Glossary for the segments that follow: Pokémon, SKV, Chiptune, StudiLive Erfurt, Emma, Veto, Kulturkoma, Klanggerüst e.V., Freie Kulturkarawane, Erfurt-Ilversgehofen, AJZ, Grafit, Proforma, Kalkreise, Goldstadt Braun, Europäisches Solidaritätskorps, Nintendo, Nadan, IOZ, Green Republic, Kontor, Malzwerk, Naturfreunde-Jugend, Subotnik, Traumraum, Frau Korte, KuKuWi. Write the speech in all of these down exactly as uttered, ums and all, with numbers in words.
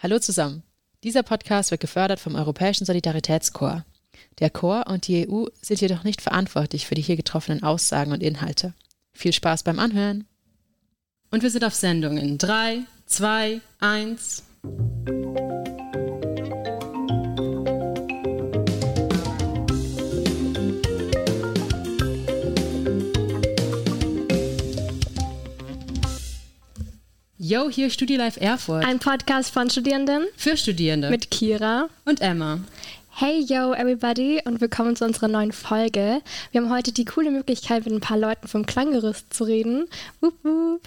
Hallo zusammen. Dieser Podcast wird gefördert vom Europäischen Solidaritätskorps. Der Korps und die E U sind jedoch nicht verantwortlich für die hier getroffenen Aussagen und Inhalte. Viel Spaß beim Anhören. Und wir sind auf Sendung in drei, zwei, eins. Yo, hier StudiLive Erfurt. Ein Podcast von Studierenden. Für Studierende. Mit Kira. Und Emma. Hey, yo, everybody und willkommen zu unserer neuen Folge. Wir haben heute die coole Möglichkeit, mit ein paar Leuten vom Klanggerüst zu reden. Wupp, wupp.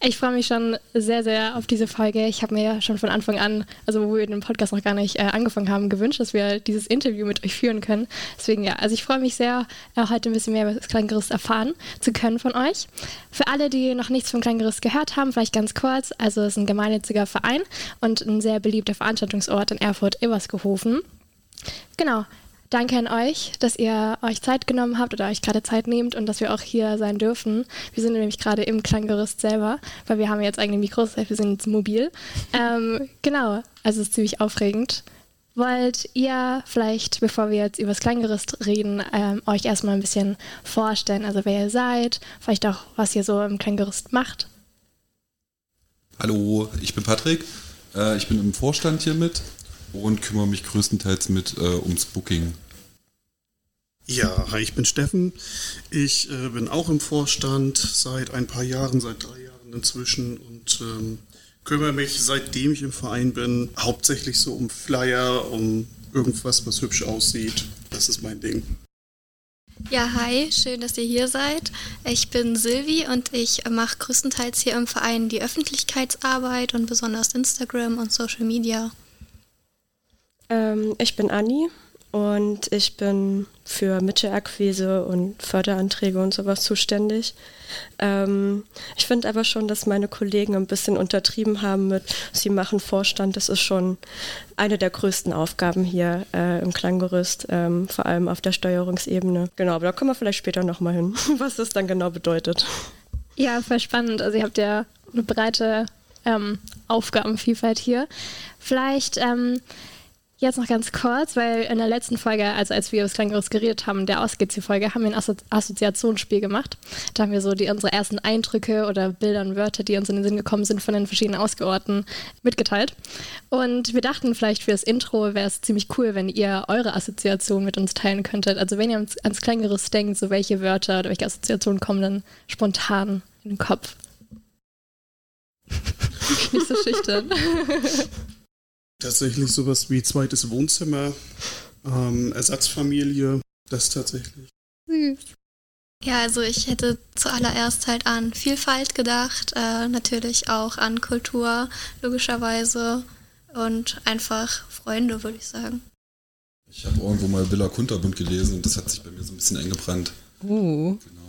Ich freue mich schon sehr, sehr auf diese Folge. Ich habe mir ja schon von Anfang an, also wo wir den Podcast noch gar nicht äh, angefangen haben, gewünscht, dass wir dieses Interview mit euch führen können. Deswegen ja, also ich freue mich sehr, äh, heute ein bisschen mehr über das Klanggerüst erfahren zu können von euch. Für alle, die noch nichts vom Klanggerüst gehört haben, vielleicht ganz kurz. Also es ist ein gemeinnütziger Verein und ein sehr beliebter Veranstaltungsort in Erfurt-Ilversgehofen. Genau, danke an euch, dass ihr euch Zeit genommen habt oder euch gerade Zeit nehmt und dass wir auch hier sein dürfen. Wir sind nämlich gerade im Klanggerüst selber, weil wir haben jetzt eigene Mikros, wir sind jetzt mobil. Ähm, genau, also es ist ziemlich aufregend. Wollt ihr vielleicht, bevor wir jetzt über das Klanggerüst reden, ähm, euch erstmal ein bisschen vorstellen, also wer ihr seid, vielleicht auch was ihr so im Klanggerüst macht? Hallo, ich bin Patrick, äh, ich bin im Vorstand hier mit. Und kümmere mich größtenteils mit äh, ums Booking. Ja, hi, ich bin Steffen. Ich äh, bin auch im Vorstand seit ein paar Jahren, seit drei Jahren inzwischen und ähm, kümmere mich, seitdem ich im Verein bin, hauptsächlich so um Flyer, um irgendwas, was hübsch aussieht. Das ist mein Ding. Ja, hi, schön, dass ihr hier seid. Ich bin Silvi und ich mache größtenteils hier im Verein die Öffentlichkeitsarbeit und besonders Instagram und Social Media. Ich bin Anni und ich bin für Mittelakquise und Förderanträge und sowas zuständig. Ich finde aber schon, dass meine Kollegen ein bisschen untertrieben haben mit, sie machen Vorstand. Das ist schon eine der größten Aufgaben hier im Klanggerüst, vor allem auf der Steuerungsebene. Genau, aber da kommen wir vielleicht später nochmal hin, was das dann genau bedeutet. Ja, voll spannend. Also ihr habt ja eine breite ähm, Aufgabenvielfalt hier. Vielleicht... Ähm, Jetzt noch ganz kurz, weil in der letzten Folge, also als wir über das Klanggerüst geredet haben, der Ausgeht's-Folge, haben wir ein Assozi- Assoziationsspiel gemacht. Da haben wir so die, unsere ersten Eindrücke oder Bilder und Wörter, die uns in den Sinn gekommen sind, von den verschiedenen Ausgeordneten mitgeteilt. Und wir dachten vielleicht für das Intro wäre es ziemlich cool, wenn ihr eure Assoziation mit uns teilen könntet. Also wenn ihr ans, ans Klanggerüst denkt, so welche Wörter oder welche Assoziationen kommen dann spontan in den Kopf? Nicht so schüchtern. Tatsächlich sowas wie zweites Wohnzimmer, ähm, Ersatzfamilie, das tatsächlich. Ja, also ich hätte zuallererst halt an Vielfalt gedacht, äh, natürlich auch an Kultur, logischerweise und einfach Freunde, würde ich sagen. Ich habe irgendwo mal Villa Kunterbund gelesen und das hat sich bei mir so ein bisschen eingebrannt. Uh. Genau.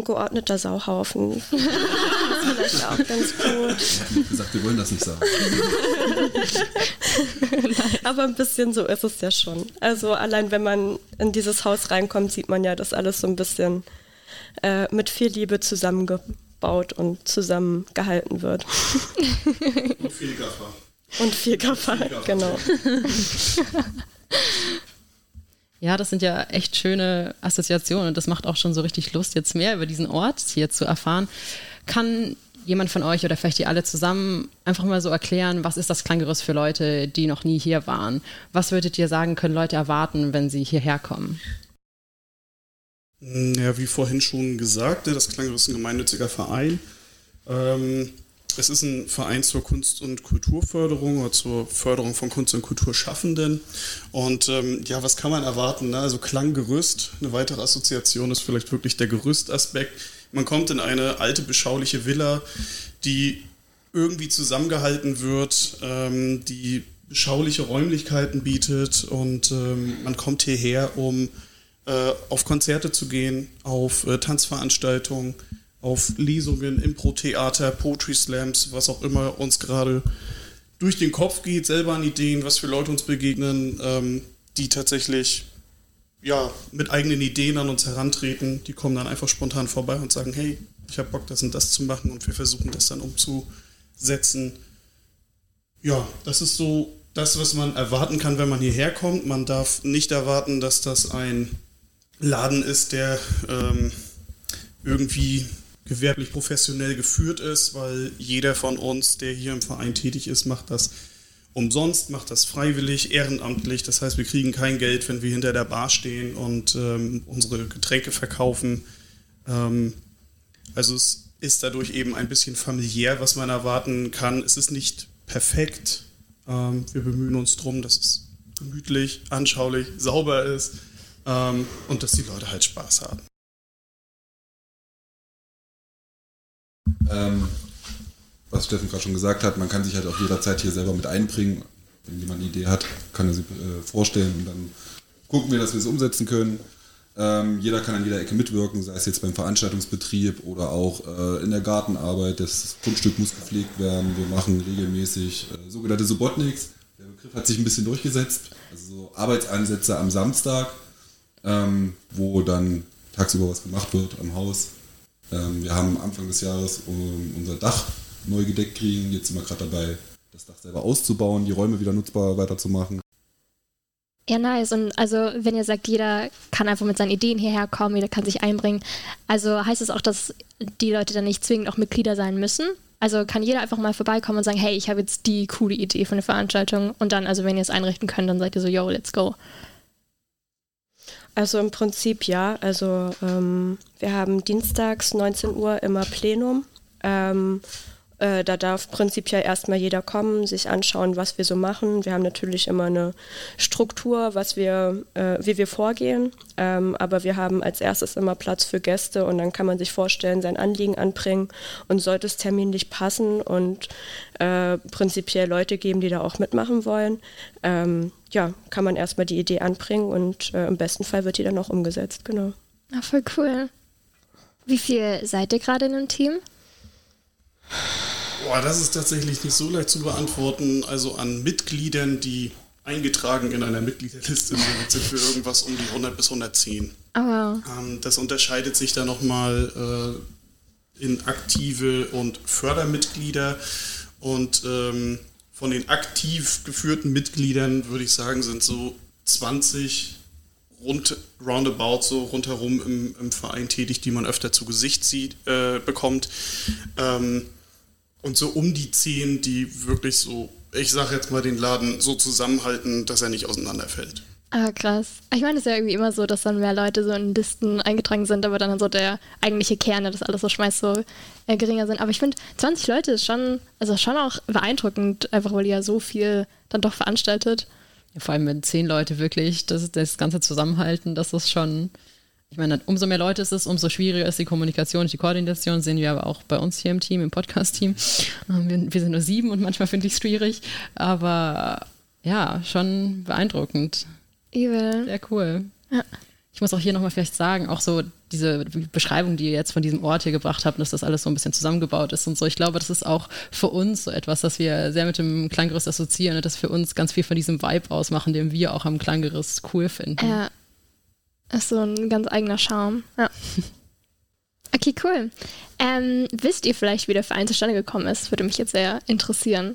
Mm, geordneter Sauhaufen. Vielleicht auch ganz gut. Ich gesagt, wir wollen das nicht sagen. Aber ein bisschen so ist es ja schon. Also allein wenn man in dieses Haus reinkommt, sieht man ja, dass alles so ein bisschen äh, mit viel Liebe zusammengebaut und zusammengehalten wird. Und viel Gaffer. Und viel Gaffer, genau. Ja, das sind ja echt schöne Assoziationen und das macht auch schon so richtig Lust, jetzt mehr über diesen Ort hier zu erfahren. Kann jemand von euch oder vielleicht ihr alle zusammen einfach mal so erklären, was ist das Klanggerüst für Leute, die noch nie hier waren? Was würdet ihr sagen, können Leute erwarten, wenn sie hierher kommen? Ja, wie vorhin schon gesagt, das Klanggerüst ist ein gemeinnütziger Verein. Es ist ein Verein zur Kunst- und Kulturförderung oder zur Förderung von Kunst- und Kulturschaffenden. Und ähm, ja, was kann man erwarten? Ne? Also Klanggerüst, eine weitere Assoziation ist vielleicht wirklich der Gerüstaspekt. Man kommt in eine alte, beschauliche Villa, die irgendwie zusammengehalten wird, ähm, die beschauliche Räumlichkeiten bietet und ähm, man kommt hierher, um äh, auf Konzerte zu gehen, auf äh, Tanzveranstaltungen, auf Lesungen, Impro-Theater, Poetry-Slams, was auch immer uns gerade durch den Kopf geht, selber an Ideen, was für Leute uns begegnen, ähm, die tatsächlich ja, mit eigenen Ideen an uns herantreten. Die kommen dann einfach spontan vorbei und sagen, hey, ich habe Bock, das und das zu machen und wir versuchen das dann umzu, setzen. Ja, das ist so das, was man erwarten kann, wenn man hierher kommt. Man darf nicht erwarten, dass das ein Laden ist, der ähm, irgendwie gewerblich professionell geführt ist, weil jeder von uns, der hier im Verein tätig ist, macht das umsonst, macht das freiwillig, ehrenamtlich. Das heißt, wir kriegen kein Geld, wenn wir hinter der Bar stehen und ähm, unsere Getränke verkaufen. Ähm, also es ist dadurch eben ein bisschen familiär, was man erwarten kann. Es ist nicht perfekt. Ähm, wir bemühen uns darum, dass es gemütlich, anschaulich, sauber ist ähm, und dass die Leute halt Spaß haben. Ähm, was Steffen gerade schon gesagt hat, man kann sich halt auch jederzeit hier selber mit einbringen. Wenn jemand eine Idee hat, kann er sie äh, vorstellen und dann gucken wir, dass wir es umsetzen können. Ähm, jeder kann an jeder Ecke mitwirken, sei es jetzt beim Veranstaltungsbetrieb oder auch äh, in der Gartenarbeit. Das Grundstück muss gepflegt werden. Wir machen regelmäßig äh, sogenannte Subotniks. Der Begriff hat sich ein bisschen durchgesetzt. Also so Arbeitsansätze am Samstag, ähm, wo dann tagsüber was gemacht wird am Haus. Wir haben Anfang des Jahres unser Dach neu gedeckt kriegen. Jetzt sind wir gerade dabei, das Dach selber auszubauen, die Räume wieder nutzbar weiterzumachen. Ja, nice. Und also wenn ihr sagt, jeder kann einfach mit seinen Ideen hierher kommen, jeder kann sich einbringen, also heißt es auch, dass die Leute dann nicht zwingend auch Mitglieder sein müssen? Also kann jeder einfach mal vorbeikommen und sagen, hey, ich habe jetzt die coole Idee von der Veranstaltung und dann, also wenn ihr es einrichten könnt, dann seid ihr so, yo, let's go. Also im Prinzip ja, also ähm, wir haben dienstags neunzehn Uhr immer Plenum, ähm, äh, da darf prinzipiell erstmal jeder kommen, sich anschauen, was wir so machen. Wir haben natürlich immer eine Struktur, was wir, äh, wie wir vorgehen, ähm, aber wir haben als erstes immer Platz für Gäste und dann kann man sich vorstellen, sein Anliegen anbringen und sollte es terminlich passen und äh, prinzipiell Leute geben, die da auch mitmachen wollen, ähm, ja, kann man erstmal die Idee anbringen und äh, im besten Fall wird die dann auch umgesetzt, genau. Ah, voll cool. Wie viel seid ihr gerade in dem Team? Boah, das ist tatsächlich nicht so leicht zu beantworten. Also an Mitgliedern, die eingetragen in einer Mitgliederliste sind, sind wir irgendwas um die hundert bis hundertzehn. Oh, wow. Ähm, das unterscheidet sich dann nochmal äh, in aktive und Fördermitglieder und ähm, von den aktiv geführten Mitgliedern, würde ich sagen, sind so zwanzig rund, roundabout so rundherum im, im Verein tätig, die man öfter zu Gesicht sieht, äh, bekommt. Ähm, und so um die zehn, die wirklich so, ich sage jetzt mal, den Laden so zusammenhalten, dass er nicht auseinanderfällt. Ah, krass. Ich meine, es ist ja irgendwie immer so, dass dann mehr Leute so in Listen eingetragen sind, aber dann so der eigentliche Kern, dass alles so schmeißt, so äh, geringer sind. Aber ich finde, zwanzig Leute ist schon, also schon auch beeindruckend, einfach weil ihr ja so viel dann doch veranstaltet. Ja, vor allem wenn zehn Leute wirklich das, das Ganze zusammenhalten, das ist schon, ich meine, umso mehr Leute es ist, umso schwieriger ist die Kommunikation, die Koordination, sehen wir aber auch bei uns hier im Team, im Podcast-Team. Wir, wir sind nur sieben und manchmal finde ich es schwierig, aber ja, schon beeindruckend. Evil. Sehr cool. Ja. Ich muss auch hier nochmal vielleicht sagen, auch so diese Beschreibung, die ihr jetzt von diesem Ort hier gebracht habt, dass das alles so ein bisschen zusammengebaut ist und so. Ich glaube, das ist auch für uns so etwas, das wir sehr mit dem Klanggerüst assoziieren und das für uns ganz viel von diesem Vibe ausmachen, den wir auch am Klanggerüst cool finden. Ja, ist so ein ganz eigener Charme. Ja. Okay, cool. Ähm, wisst ihr vielleicht, wie der Verein zustande gekommen ist? Würde mich jetzt sehr interessieren.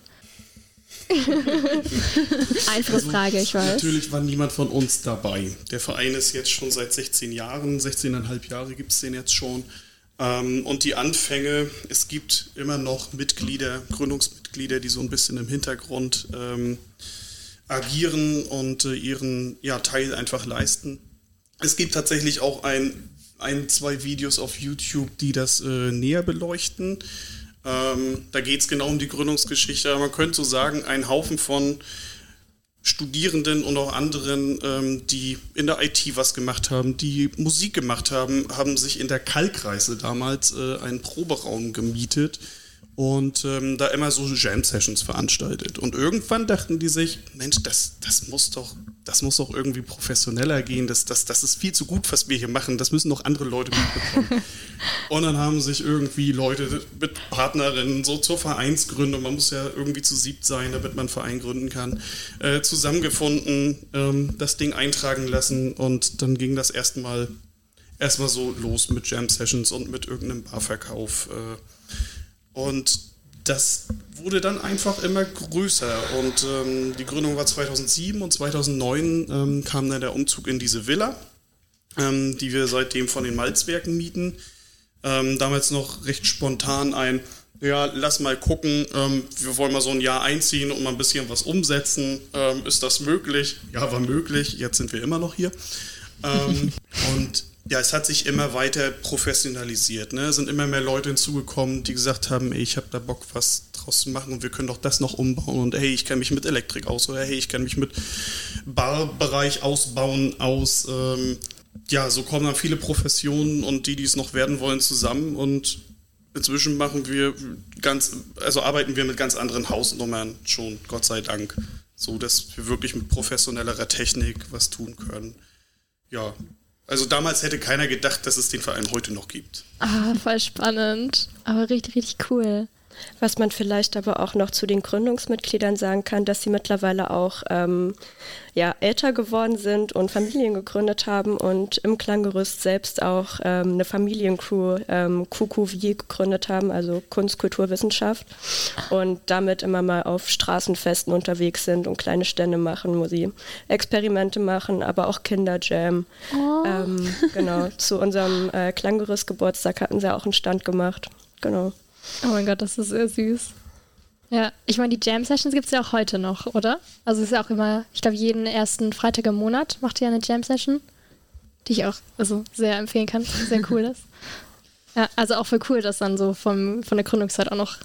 Einfache also, Frage, ich weiß. Natürlich war niemand von uns dabei. Der Verein ist jetzt schon seit sechzehn Jahren, sechzehneinhalb Jahre gibt es den jetzt schon. Und die Anfänge, es gibt immer noch Mitglieder, Gründungsmitglieder, die so ein bisschen im Hintergrund ähm, agieren und ihren ja, Teil einfach leisten. Es gibt tatsächlich auch ein, ein, zwei Videos auf YouTube, die das äh, näher beleuchten. Ähm, da geht es genau um die Gründungsgeschichte. Man könnte so sagen, ein Haufen von Studierenden und auch anderen, ähm, die in der I T was gemacht haben, die Musik gemacht haben, haben sich in der Kalkreise damals äh, einen Proberaum gemietet und ähm, da immer so Jam-Sessions veranstaltet. Und irgendwann dachten die sich, Mensch, das, das, muss, doch, das muss doch irgendwie professioneller gehen. Das, das, das ist viel zu gut, was wir hier machen. Das müssen doch andere Leute mitbekommen. Und dann haben sich irgendwie Leute mit Partnerinnen so zur Vereinsgründung, man muss ja irgendwie zu siebt sein, damit man einen Verein gründen kann, äh, zusammengefunden, ähm, das Ding eintragen lassen und dann ging das erstmal erstmal so los mit Jam-Sessions und mit irgendeinem Barverkauf. Äh, und das wurde dann einfach immer größer und ähm, die Gründung war zweitausendsieben und zweitausendneun ähm, kam dann der Umzug in diese Villa, ähm, die wir seitdem von den Malzwerken mieten. Ähm, damals noch recht spontan ein, ja, lass mal gucken, ähm, wir wollen mal so ein Jahr einziehen und mal ein bisschen was umsetzen. Ähm, ist das möglich? Ja, war möglich. Jetzt sind wir immer noch hier. Ähm, und ja, es hat sich immer weiter professionalisiert. Ne? Es sind immer mehr Leute hinzugekommen, die gesagt haben, ey, ich habe da Bock, was draus zu machen und wir können doch das noch umbauen und hey, ich kenne mich mit Elektrik aus oder hey, ich kenne mich mit Barbereich ausbauen aus. Ähm, ja, so kommen dann viele Professionen und die, die es noch werden wollen, zusammen und inzwischen machen wir ganz, also arbeiten wir mit ganz anderen Hausnummern schon, Gott sei Dank, so dass wir wirklich mit professionellerer Technik was tun können. Ja, also damals hätte keiner gedacht, dass es den Verein heute noch gibt. Ah, voll spannend, aber richtig, richtig cool. Was man vielleicht aber auch noch zu den Gründungsmitgliedern sagen kann, dass sie mittlerweile auch ähm, ja, älter geworden sind und Familien gegründet haben und im Klanggerüst selbst auch ähm, eine Familiencrew, ähm, KuKuWi, gegründet haben, also Kunst, Kultur, Wissenschaft und damit immer mal auf Straßenfesten unterwegs sind und kleine Stände machen, wo sie Experimente machen, aber auch Kinderjam. Oh. Ähm, genau, zu unserem äh, Klanggerüst-Geburtstag hatten sie auch einen Stand gemacht, genau. Oh mein Gott, das ist sehr süß. Ja, ich meine, die Jam-Sessions gibt es ja auch heute noch, oder? Also es ist ja auch immer, ich glaube, jeden ersten Freitag im Monat macht ihr eine Jam-Session, die ich auch also sehr empfehlen kann, sehr cool ist. Ja, also auch voll cool, dass dann so vom, von der Gründungszeit auch noch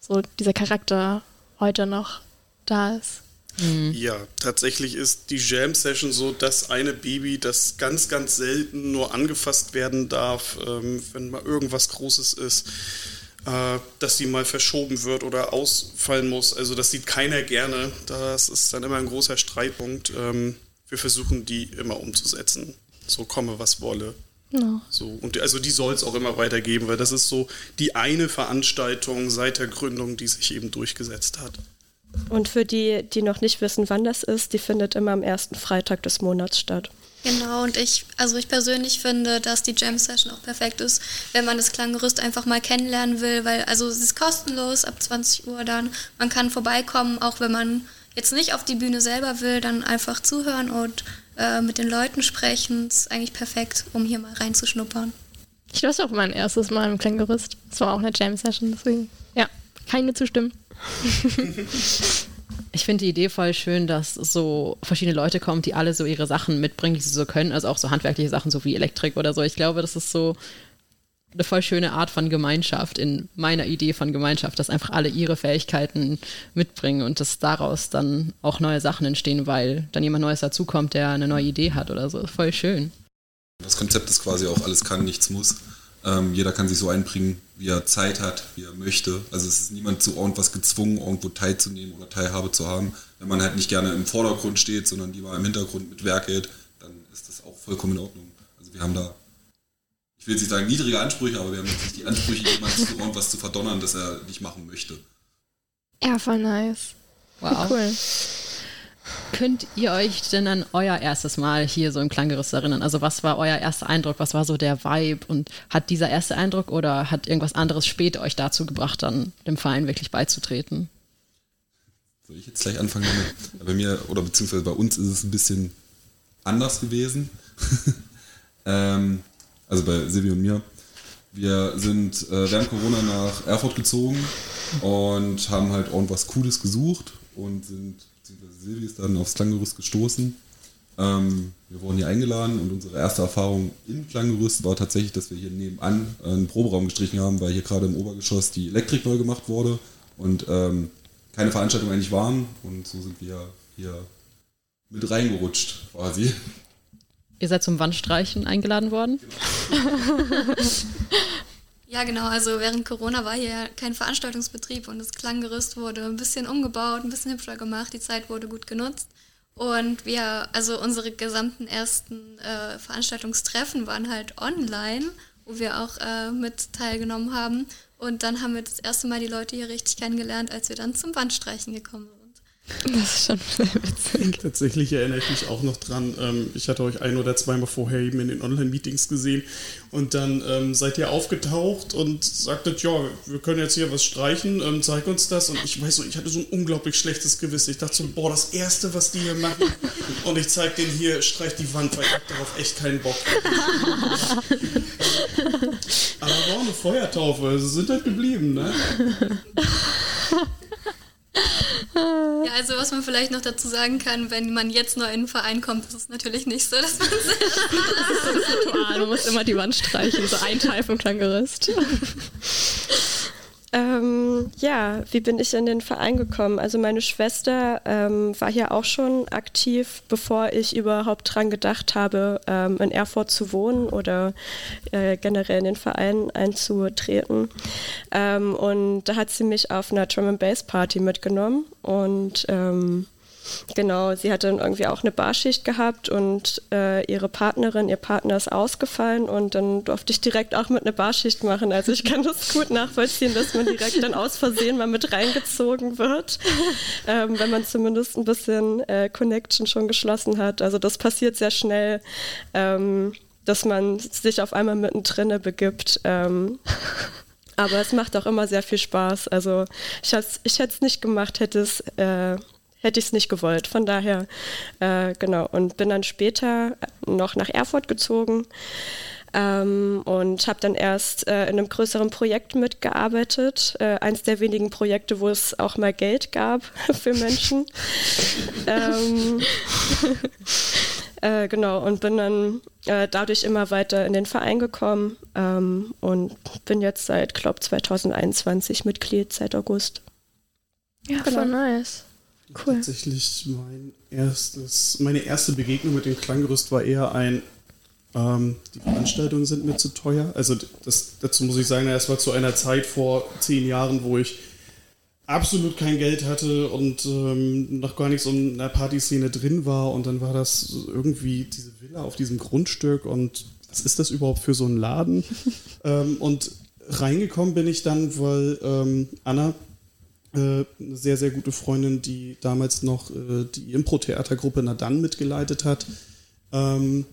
so dieser Charakter heute noch da ist. Mhm. Ja, tatsächlich ist die Jam-Session so das eine Baby, das ganz, ganz selten nur angefasst werden darf, ähm, wenn mal irgendwas Großes ist. Dass die mal verschoben wird oder ausfallen muss. Also das sieht keiner gerne. Das ist dann immer ein großer Streitpunkt. Wir versuchen, die immer umzusetzen. So komme, was wolle. No. So, und also die soll es auch immer weitergeben, weil das ist so die eine Veranstaltung seit der Gründung, die sich eben durchgesetzt hat. Und für die, die noch nicht wissen, wann das ist, die findet immer am ersten Freitag des Monats statt. Genau, und ich, also ich persönlich finde, dass die Jam-Session auch perfekt ist, wenn man das Klanggerüst einfach mal kennenlernen will, weil, also es ist kostenlos ab zwanzig Uhr dann, man kann vorbeikommen, auch wenn man jetzt nicht auf die Bühne selber will, dann einfach zuhören und äh, mit den Leuten sprechen, ist eigentlich perfekt, um hier mal reinzuschnuppern. Ich war auch mein erstes Mal im Klanggerüst, es war auch eine Jam-Session, deswegen, ja, kann ich nur zustimmen. Ich finde die Idee voll schön, dass so verschiedene Leute kommen, die alle so ihre Sachen mitbringen, die sie so können, also auch so handwerkliche Sachen, so wie Elektrik oder so. Ich glaube, das ist so eine voll schöne Art von Gemeinschaft, in meiner Idee von Gemeinschaft, dass einfach alle ihre Fähigkeiten mitbringen und dass daraus dann auch neue Sachen entstehen, weil dann jemand Neues dazukommt, der eine neue Idee hat oder so. Voll schön. Das Konzept ist quasi auch alles kann, nichts muss. Ähm, jeder kann sich so einbringen, wie er Zeit hat, wie er möchte. Also es ist niemand zu irgendwas gezwungen, irgendwo teilzunehmen oder Teilhabe zu haben. Wenn man halt nicht gerne im Vordergrund steht, sondern lieber im Hintergrund mit werkelt, dann ist das auch vollkommen in Ordnung. Also wir haben da, ich will jetzt nicht sagen niedrige Ansprüche, aber wir haben jetzt nicht die Ansprüche, jemanden zu irgendwas zu verdonnern, das er nicht machen möchte. Ja, voll nice. Wow. Cool. Könnt ihr euch denn an euer erstes Mal hier so im Klanggerüst erinnern? Also was war euer erster Eindruck? Was war so der Vibe? Und hat dieser erste Eindruck oder hat irgendwas anderes spät euch dazu gebracht, dann dem Verein wirklich beizutreten? Soll ich jetzt gleich anfangen? Bei mir oder beziehungsweise bei uns ist es ein bisschen anders gewesen. ähm, also bei Silvi und mir. Wir sind äh, während Corona nach Erfurt gezogen und haben halt irgendwas Cooles gesucht und sind... Silvi ist dann aufs Klanggerüst gestoßen. Ähm, wir wurden hier eingeladen und unsere erste Erfahrung im Klanggerüst war tatsächlich, dass wir hier nebenan einen Proberaum gestrichen haben, weil hier gerade im Obergeschoss die Elektrik neu gemacht wurde und ähm, keine Veranstaltung eigentlich waren. Und so sind wir hier mit reingerutscht quasi. Ihr seid zum Wandstreichen eingeladen worden? Genau. Ja, genau, also während Corona war hier kein Veranstaltungsbetrieb und das Klanggerüst wurde ein bisschen umgebaut, ein bisschen hübscher gemacht, die Zeit wurde gut genutzt und wir, also unsere gesamten ersten äh, Veranstaltungstreffen waren halt online, wo wir auch äh, mit teilgenommen haben und dann haben wir das erste Mal die Leute hier richtig kennengelernt, als wir dann zum Wandstreichen gekommen sind. Das ist schon witzig. Tatsächlich erinnere ich mich auch noch dran. Ähm, ich hatte euch ein oder zweimal vorher eben in den Online-Meetings gesehen und dann ähm, seid ihr aufgetaucht und sagtet, ja, wir können jetzt hier was streichen, ähm, zeig uns das. Und ich weiß so, ich hatte so ein unglaublich schlechtes Gewissen. Ich dachte so, boah, das Erste, was die hier machen und ich zeig denen hier, streich die Wand, weil ich hab darauf echt keinen Bock. Aber war auch eine Feuertaufe, sie sind halt geblieben, ne? Ja, also was man vielleicht noch dazu sagen kann, wenn man jetzt neu in einen Verein kommt, ist es natürlich nicht so, dass man sich... Das ist ein Ritual, man muss immer die Wand streichen, so ein Teil vom Klanggerüst. Ähm, ja, wie bin ich in den Verein gekommen? Also meine Schwester ähm, war hier auch schon aktiv, bevor ich überhaupt dran gedacht habe, ähm, in Erfurt zu wohnen oder äh, generell in den Verein einzutreten. Ähm, und da hat sie mich auf einer Drum-and-Bass-Party mitgenommen und ähm, genau, sie hatte dann irgendwie auch eine Barschicht gehabt und äh, ihre Partnerin, ihr Partner ist ausgefallen und dann durfte ich direkt auch mit einer Barschicht machen. Also ich kann das gut nachvollziehen, dass man direkt dann aus Versehen mal mit reingezogen wird, ähm, wenn man zumindest ein bisschen äh, Connection schon geschlossen hat. Also das passiert sehr schnell, ähm, dass man sich auf einmal mittendrin begibt. Ähm. Aber es macht auch immer sehr viel Spaß. Also ich, ich hätte es nicht gemacht, hätte es... Äh, Hätte ich es nicht gewollt, von daher, äh, genau. Und bin dann später noch nach Erfurt gezogen ähm, und habe dann erst äh, in einem größeren Projekt mitgearbeitet. Äh, eins der wenigen Projekte, wo es auch mal Geld gab für Menschen. ähm, äh, genau, und bin dann äh, dadurch immer weiter in den Verein gekommen ähm, und bin jetzt seit, glaube ich, zwanzig einundzwanzig Mitglied, seit August. Ja, genau. Voll nice. Cool. Tatsächlich mein erstes, meine erste Begegnung mit dem Klanggerüst war eher ein, ähm, die Veranstaltungen sind mir zu teuer. Also das, dazu muss ich sagen, das war zu einer Zeit vor zehn Jahren, wo ich absolut kein Geld hatte und ähm, noch gar nichts in der Partyszene drin war. Und dann war das irgendwie diese Villa auf diesem Grundstück und was ist das überhaupt für so einen Laden? ähm, und reingekommen bin ich dann, weil ähm, Anna, eine sehr, sehr gute Freundin, die damals noch äh, die Impro-Theatergruppe Nadan mitgeleitet hat. Ähm,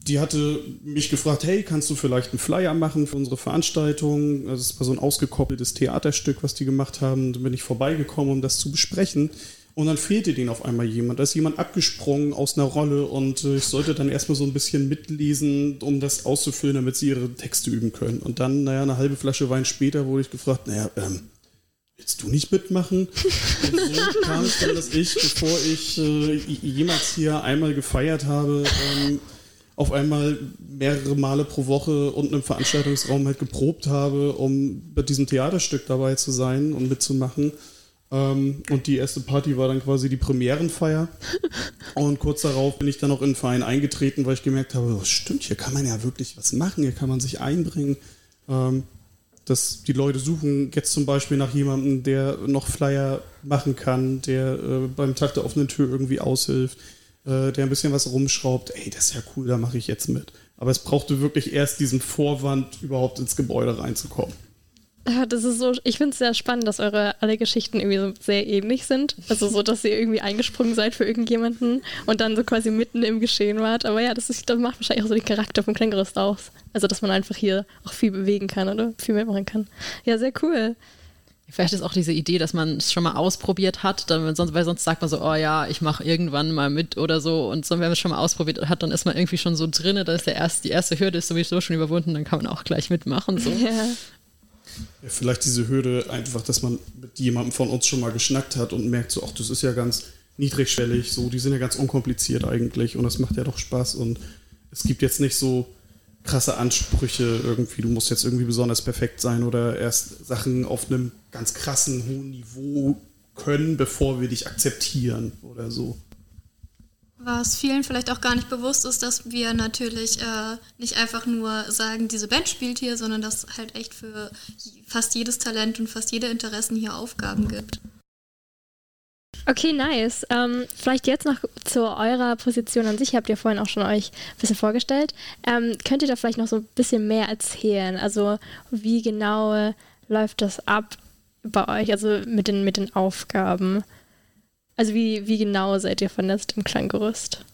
die hatte mich gefragt, hey, kannst du vielleicht einen Flyer machen für unsere Veranstaltung? Also das war so ein ausgekoppeltes Theaterstück, was die gemacht haben. Dann bin ich vorbeigekommen, um das zu besprechen. Und dann fehlte denen auf einmal jemand. Da ist jemand abgesprungen aus einer Rolle und äh, ich sollte dann erstmal so ein bisschen mitlesen, um das auszufüllen, damit sie ihre Texte üben können. Und dann, naja, eine halbe Flasche Wein später wurde ich gefragt, naja, ähm, willst du nicht mitmachen? Und so kam es dann, dass ich, bevor ich äh, jemals hier einmal gefeiert habe, ähm, auf einmal mehrere Male pro Woche unten im Veranstaltungsraum halt geprobt habe, um bei diesem Theaterstück dabei zu sein und mitzumachen. Ähm, und die erste Party war dann quasi die Premierenfeier. Und kurz darauf bin ich dann auch in den Verein eingetreten, weil ich gemerkt habe, oh, stimmt, hier kann man ja wirklich was machen, hier kann man sich einbringen. Ähm, dass die Leute suchen jetzt zum Beispiel nach jemandem, der noch Flyer machen kann, der äh, beim Tag der offenen Tür irgendwie aushilft, äh, der ein bisschen was rumschraubt. Ey, das ist ja cool, da mache ich jetzt mit. Aber es brauchte wirklich erst diesen Vorwand, überhaupt ins Gebäude reinzukommen. Ja, das ist so, ich finde es sehr spannend, dass eure alle Geschichten irgendwie so sehr ähnlich sind. Also so, dass ihr irgendwie eingesprungen seid für irgendjemanden und dann so quasi mitten im Geschehen wart. Aber ja, das, ist, das macht wahrscheinlich auch so den Charakter vom Klanggerüst aus. Also, dass man einfach hier auch viel bewegen kann oder viel mehr machen kann. Ja, sehr cool. Vielleicht ist auch diese Idee, dass man es schon mal ausprobiert hat, dann, sonst, weil sonst sagt man so, oh ja, ich mache irgendwann mal mit oder so. Und so, wenn man es schon mal ausprobiert hat, dann ist man irgendwie schon so drin. Dann ist der erste, die erste Hürde ist sowieso schon überwunden, dann kann man auch gleich mitmachen. So. Ja. Ja, vielleicht diese Hürde einfach, dass man mit jemandem von uns schon mal geschnackt hat und merkt so, ach, das ist ja ganz niedrigschwellig, so, die sind ja ganz unkompliziert eigentlich und das macht ja doch Spaß und es gibt jetzt nicht so krasse Ansprüche irgendwie, du musst jetzt irgendwie besonders perfekt sein oder erst Sachen auf einem ganz krassen, hohen Niveau können, bevor wir dich akzeptieren oder so. Was vielen vielleicht auch gar nicht bewusst ist, dass wir natürlich äh, nicht einfach nur sagen, diese Band spielt hier, sondern dass halt echt für fast jedes Talent und fast jede Interessen hier Aufgaben gibt. Okay, nice. Ähm, vielleicht jetzt noch zu eurer Position an sich. Habt ihr vorhin auch schon euch ein bisschen vorgestellt. Ähm, könnt ihr da vielleicht noch so ein bisschen mehr erzählen? Also wie genau läuft das ab bei euch, also mit den, mit den Aufgaben? Also wie, wie genau seid ihr vernetzt im Klanggerüst?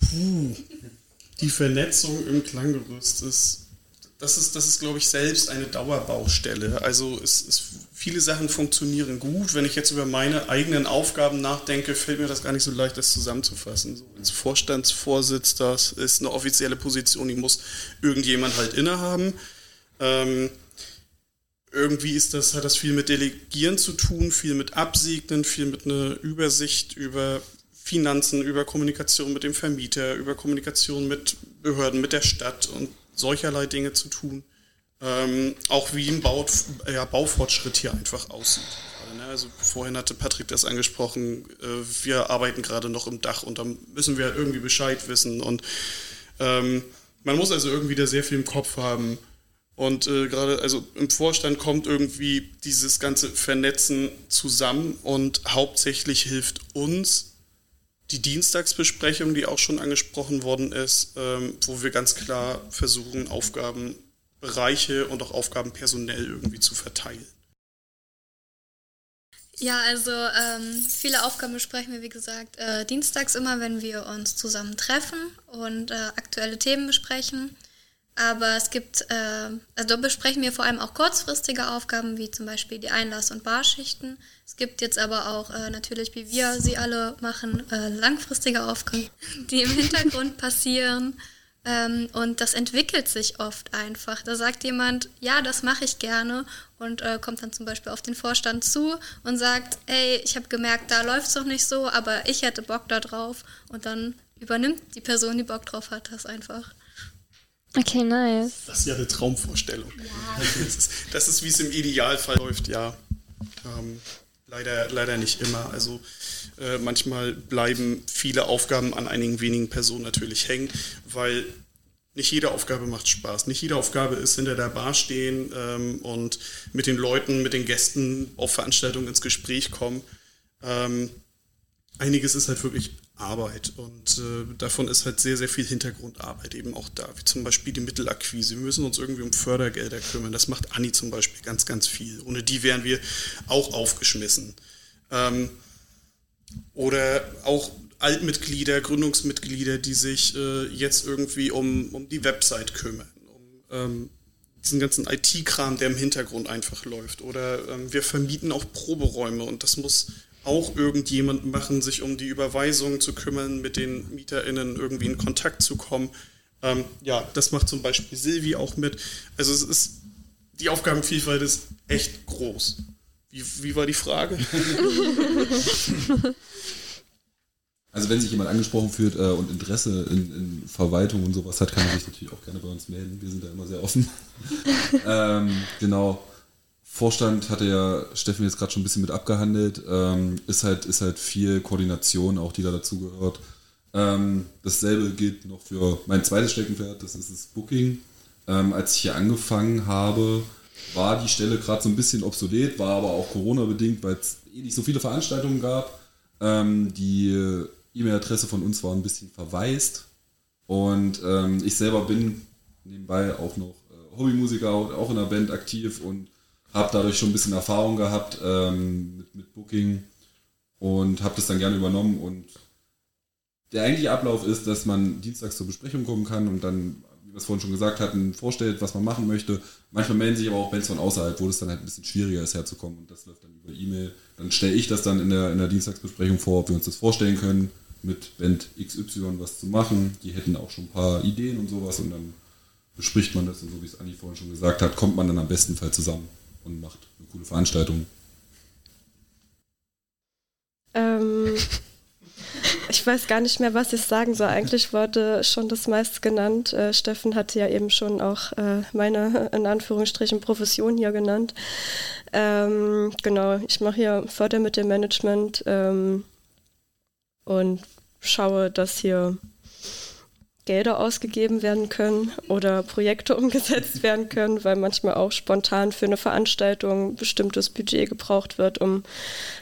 Puh, die Vernetzung im Klanggerüst ist, das ist, das ist, glaube ich, selbst eine Dauerbaustelle. Also es, es, viele Sachen funktionieren gut. Wenn ich jetzt über meine eigenen Aufgaben nachdenke, fällt mir das gar nicht so leicht, das zusammenzufassen. So, als Vorstandsvorsitz, das ist eine offizielle Position, die muss irgendjemand halt innehaben. Ähm, Irgendwie ist das, hat das viel mit Delegieren zu tun, viel mit Absegnen, viel mit einer Übersicht über Finanzen, über Kommunikation mit dem Vermieter, über Kommunikation mit Behörden, mit der Stadt und solcherlei Dinge zu tun. Ähm, auch wie ein Bau, ja, Baufortschritt hier einfach aussieht. Also vorhin hatte Patrick das angesprochen, äh, wir arbeiten gerade noch im Dach und da müssen wir irgendwie Bescheid wissen. Und ähm, man muss also irgendwie da sehr viel im Kopf haben. Und äh, gerade also im Vorstand kommt irgendwie dieses ganze Vernetzen zusammen und hauptsächlich hilft uns die Dienstagsbesprechung, die auch schon angesprochen worden ist, ähm, wo wir ganz klar versuchen, Aufgabenbereiche und auch Aufgaben personell irgendwie zu verteilen. Ja, also ähm, viele Aufgaben besprechen wir, wie gesagt, äh, dienstags immer, wenn wir uns zusammen treffen und äh, aktuelle Themen besprechen. Aber es gibt, äh, also da besprechen wir vor allem auch kurzfristige Aufgaben, wie zum Beispiel die Einlass- und Barschichten. Es gibt jetzt aber auch äh, natürlich, wie wir sie alle machen, äh, langfristige Aufgaben, die im Hintergrund passieren. Ähm, und das entwickelt sich oft einfach. Da sagt jemand, ja, das mache ich gerne und äh, kommt dann zum Beispiel auf den Vorstand zu und sagt, ey, ich habe gemerkt, da läuft es doch nicht so, aber ich hätte Bock da drauf. Und dann übernimmt die Person, die Bock drauf hat, das einfach. Okay, nice. Das ist ja eine Traumvorstellung. Ja. Das ist, das ist, wie es im Idealfall läuft, ja. Ähm, leider, leider nicht immer. Also äh, manchmal bleiben viele Aufgaben an einigen wenigen Personen natürlich hängen, weil nicht jede Aufgabe macht Spaß. Nicht jede Aufgabe ist hinter der Bar stehen ähm, und mit den Leuten, mit den Gästen auf Veranstaltungen ins Gespräch kommen. Ähm, einiges ist halt wirklich Arbeit und äh, davon ist halt sehr, sehr viel Hintergrundarbeit eben auch da, wie zum Beispiel die Mittelakquise. Wir müssen uns irgendwie um Fördergelder kümmern, das macht Anni zum Beispiel ganz, ganz viel. Ohne die wären wir auch aufgeschmissen. Ähm, oder auch Altmitglieder, Gründungsmitglieder, die sich äh, jetzt irgendwie um, um die Website kümmern, um ähm, diesen ganzen I T-Kram, der im Hintergrund einfach läuft. Oder ähm, wir vermieten auch Proberäume und das muss auch irgendjemand machen, sich um die Überweisungen zu kümmern, mit den MieterInnen irgendwie in Kontakt zu kommen. Ähm, ja, das macht zum Beispiel Silvi auch mit. Also es ist, die Aufgabenvielfalt ist echt groß. Wie, wie war die Frage? Also wenn sich jemand angesprochen fühlt äh, und Interesse in, in Verwaltung und sowas hat, kann man sich natürlich auch gerne bei uns melden. Wir sind da immer sehr offen. ähm, genau. Vorstand hatte ja Steffen jetzt gerade schon ein bisschen mit abgehandelt, ähm, ist halt, ist halt viel Koordination auch, die da dazugehört. Ähm, dasselbe gilt noch für mein zweites Steckenpferd, das ist das Booking. Ähm, als ich hier angefangen habe, war die Stelle gerade so ein bisschen obsolet, war aber auch Corona-bedingt, weil es eh nicht so viele Veranstaltungen gab. Ähm, die E-Mail-Adresse von uns war ein bisschen verwaist und ähm, ich selber bin nebenbei auch noch äh, Hobbymusiker und auch in der Band aktiv und habe dadurch schon ein bisschen Erfahrung gehabt ähm, mit, mit Booking und habe das dann gerne übernommen. Und der eigentliche Ablauf ist, dass man dienstags zur Besprechung kommen kann und dann, wie wir es vorhin schon gesagt hatten, vorstellt, was man machen möchte. Manchmal melden sich aber auch Bands von außerhalb, wo es dann halt ein bisschen schwieriger ist, herzukommen. Und das läuft dann über E-Mail. Dann stelle ich das dann in der, in der Dienstagsbesprechung vor, ob wir uns das vorstellen können, mit Band X Y was zu machen. Die hätten auch schon ein paar Ideen und sowas. Und dann bespricht man das. Und so wie es Anni vorhin schon gesagt hat, kommt man dann am besten Fall zusammen und macht eine coole Veranstaltung. Ähm, ich weiß gar nicht mehr, was ich sagen soll. Eigentlich wurde schon das meiste genannt. Äh, Steffen hatte ja eben schon auch äh, meine, in Anführungsstrichen, Profession hier genannt. Ähm, genau, ich mache hier Fördermittelmanagement ähm, und schaue, dass hier Gelder ausgegeben werden können oder Projekte umgesetzt werden können, weil manchmal auch spontan für eine Veranstaltung ein bestimmtes Budget gebraucht wird, um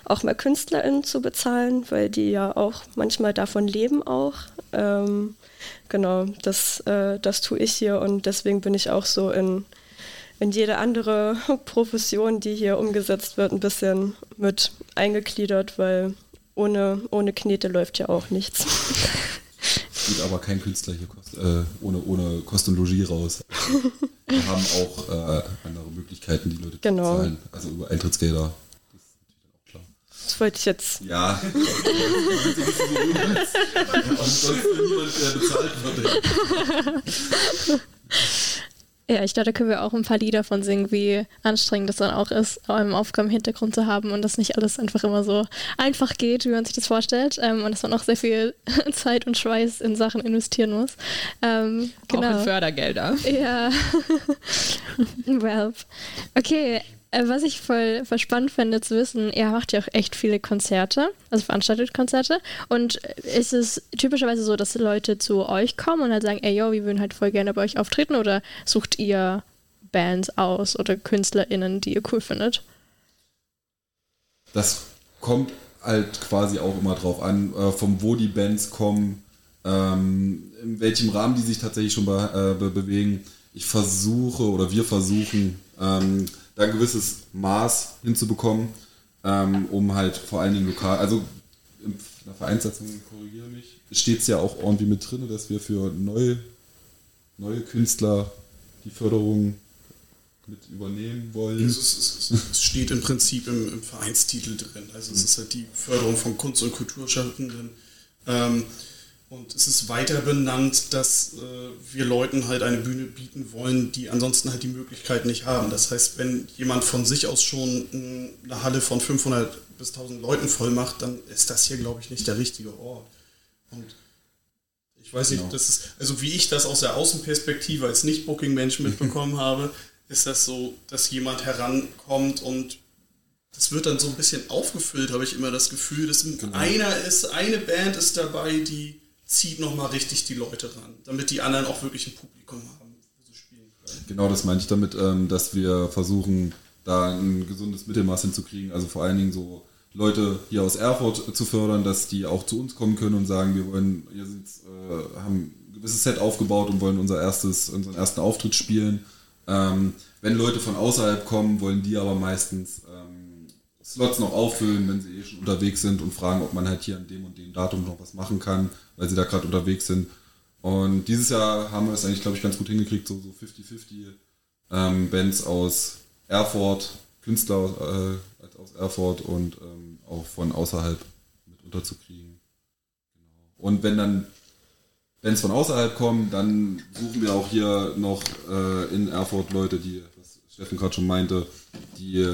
auch mal KünstlerInnen zu bezahlen, weil die ja auch manchmal davon leben auch. Ähm, genau, das, äh, das tue ich hier und deswegen bin ich auch so in, in jede andere Profession, die hier umgesetzt wird, ein bisschen mit eingegliedert, weil ohne, ohne Knete läuft ja auch nichts. Es geht aber kein Künstler hier kost, äh, ohne, ohne Kost und Logis raus. Also, wir haben auch äh, andere Möglichkeiten, die Leute genau. zu zahlen, also über Eintrittsgelder. Das ist natürlich auch klar. Das wollte ich jetzt. Ja. Ja, ich glaube, da können wir auch ein paar Lieder von singen, wie anstrengend das dann auch ist, einen Aufgaben im Hintergrund zu haben und dass nicht alles einfach immer so einfach geht, wie man sich das vorstellt, ähm, und dass man auch sehr viel Zeit und Schweiß in Sachen investieren muss. Ähm, genau. Auch in Fördergelder. Ja. Well. Okay, äh, was ich voll, voll spannend finde zu wissen, ihr macht ja auch echt viele Konzerte, also veranstaltet Konzerte, und ist es typischerweise so, dass Leute zu euch kommen und halt sagen, ey, yo, wir würden halt voll gerne bei euch auftreten, oder sucht ihr Bands aus oder KünstlerInnen, die ihr cool findet? Das kommt halt quasi auch immer drauf an, äh, von wo die Bands kommen, ähm, in welchem Rahmen die sich tatsächlich schon be- äh, be- bewegen. Ich versuche oder wir versuchen, ähm, da ein gewisses Maß hinzubekommen, ähm, um halt vor allem den Lokal, also in der Vereinssatzung, korrigiere mich, steht es ja auch irgendwie mit drin, dass wir für neue, neue Künstler die Förderung mit übernehmen wollen. Also es, es, es steht im Prinzip im, im Vereinstitel drin, also es ist halt die Förderung von Kunst- und Kulturschaffenden, ähm, und es ist weiter benannt, dass äh, wir Leuten halt eine Bühne bieten wollen, die ansonsten halt die Möglichkeit nicht haben. Das heißt, wenn jemand von sich aus schon mh, eine Halle von fünfhundert bis tausend Leuten voll macht, dann ist das hier, glaube ich, nicht der richtige Ort. Und ich weiß nicht, genau. das ist, also wie ich das aus der Außenperspektive als Nicht-Booking-Mensch mitbekommen habe, ist das so, dass jemand herankommt und das wird dann so ein bisschen aufgefüllt, habe ich immer das Gefühl, dass genau. einer ist, eine Band ist dabei, die zieht nochmal richtig die Leute ran, damit die anderen auch wirklich ein Publikum haben, wo sie spielen können. Genau, das meine ich damit, dass wir versuchen, da ein gesundes Mittelmaß hinzukriegen, also vor allen Dingen so Leute hier aus Erfurt zu fördern, dass die auch zu uns kommen können und sagen, wir wollen, wir haben ein gewisses Set aufgebaut und wollen unser erstes, unseren ersten Auftritt spielen. Wenn Leute von außerhalb kommen, wollen die aber meistens Slots noch auffüllen, wenn sie eh schon unterwegs sind, und fragen, ob man halt hier an dem und dem Datum noch was machen kann, weil sie da gerade unterwegs sind. Und dieses Jahr haben wir es eigentlich, glaube ich, ganz gut hingekriegt, so, so fünfzig fünfzig ähm, Bands aus Erfurt, Künstler äh, aus Erfurt und ähm, auch von außerhalb mit unterzukriegen. Genau. Und wenn dann Bands von außerhalb kommen, dann suchen wir auch hier noch äh, in Erfurt Leute, die, was Steffen gerade schon meinte, die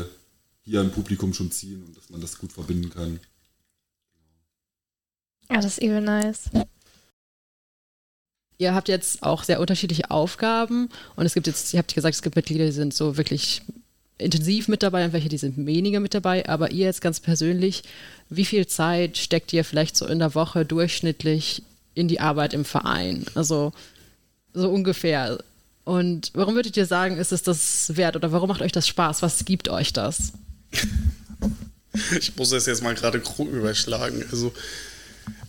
hier im Publikum schon ziehen und dass man das gut verbinden kann. Ja, das ist übel nice. Ihr habt jetzt auch sehr unterschiedliche Aufgaben und es gibt jetzt, ihr habt gesagt, es gibt Mitglieder, die sind so wirklich intensiv mit dabei und welche, die sind weniger mit dabei, aber ihr jetzt ganz persönlich, wie viel Zeit steckt ihr vielleicht so in der Woche durchschnittlich in die Arbeit im Verein? Also so ungefähr. Und warum würdet ihr sagen, ist es das wert oder warum macht euch das Spaß? Was gibt euch das? Ich muss das jetzt mal gerade grob überschlagen. Also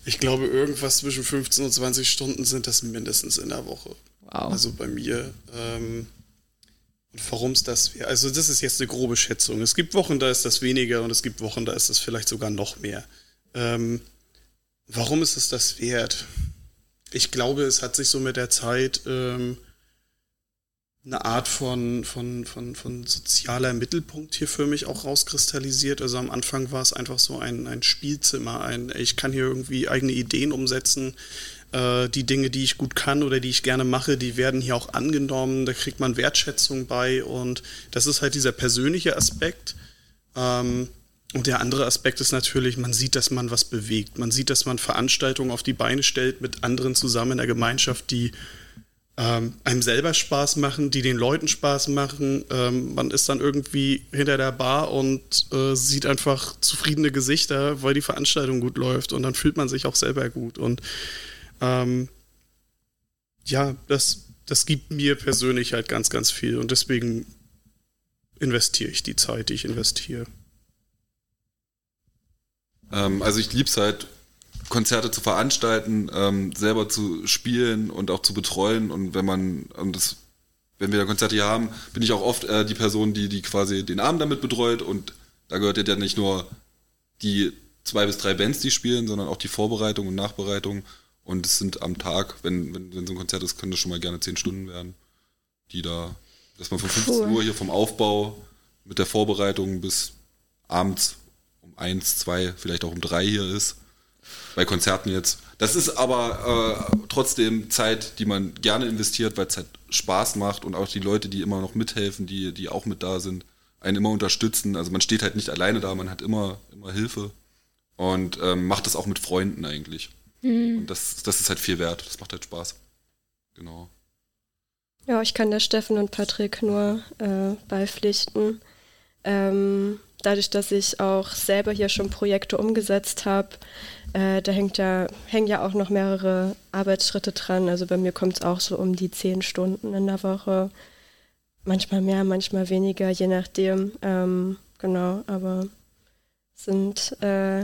ich glaube, irgendwas zwischen fünfzehn und zwanzig Stunden sind das mindestens in der Woche. Wow. Also bei mir. Ähm, und warum es das wert? Also das ist jetzt eine grobe Schätzung. Es gibt Wochen, da ist das weniger und es gibt Wochen, da ist das vielleicht sogar noch mehr. Ähm, warum ist es das wert? Ich glaube, es hat sich so mit der Zeit Ähm, eine Art von, von, von, von sozialer Mittelpunkt hier für mich auch rauskristallisiert. Also am Anfang war es einfach so ein, ein Spielzimmer, ein ich kann hier irgendwie eigene Ideen umsetzen, äh, die Dinge, die ich gut kann oder die ich gerne mache, die werden hier auch angenommen, da kriegt man Wertschätzung bei und das ist halt dieser persönliche Aspekt. Ähm, und der andere Aspekt ist natürlich, man sieht, dass man was bewegt, man sieht, dass man Veranstaltungen auf die Beine stellt mit anderen zusammen in der Gemeinschaft, die Ähm, einem selber Spaß machen, die den Leuten Spaß machen. Ähm, man ist dann irgendwie hinter der Bar und äh, sieht einfach zufriedene Gesichter, weil die Veranstaltung gut läuft und dann fühlt man sich auch selber gut. Und ähm, ja, das, das gibt mir persönlich halt ganz, ganz viel und deswegen investiere ich die Zeit, die ich investiere. Ähm, also ich liebe es halt, Konzerte zu veranstalten, ähm, selber zu spielen und auch zu betreuen, und wenn man, und das wenn wir da Konzerte hier haben, bin ich auch oft äh, die Person, die, die quasi den Abend damit betreut, und da gehört ja nicht nur die zwei bis drei Bands, die spielen, sondern auch die Vorbereitung und Nachbereitung, und es sind am Tag, wenn, wenn, wenn so ein Konzert ist, können das schon mal gerne zehn Stunden werden, die da, dass man von fünfzehn Uhr hier vom Aufbau mit der Vorbereitung bis abends um eins, zwei, vielleicht auch um drei hier ist, bei Konzerten jetzt. Das ist aber äh, trotzdem Zeit, die man gerne investiert, weil es halt Spaß macht, und auch die Leute, die immer noch mithelfen, die, die auch mit da sind, einen immer unterstützen. Also man steht halt nicht alleine da, man hat immer, immer Hilfe und ähm, macht das auch mit Freunden eigentlich. Mhm. Und das, das ist halt viel wert, das macht halt Spaß. Genau. Ja, ich kann der Steffen und Patrick nur äh, beipflichten. Ähm, dadurch, dass ich auch selber hier schon Projekte umgesetzt habe, äh, da hängt ja, hängen ja auch noch mehrere Arbeitsschritte dran. Also bei mir kommt es auch so um die zehn Stunden in der Woche. Manchmal mehr, manchmal weniger, je nachdem. Ähm, genau, aber sind, äh,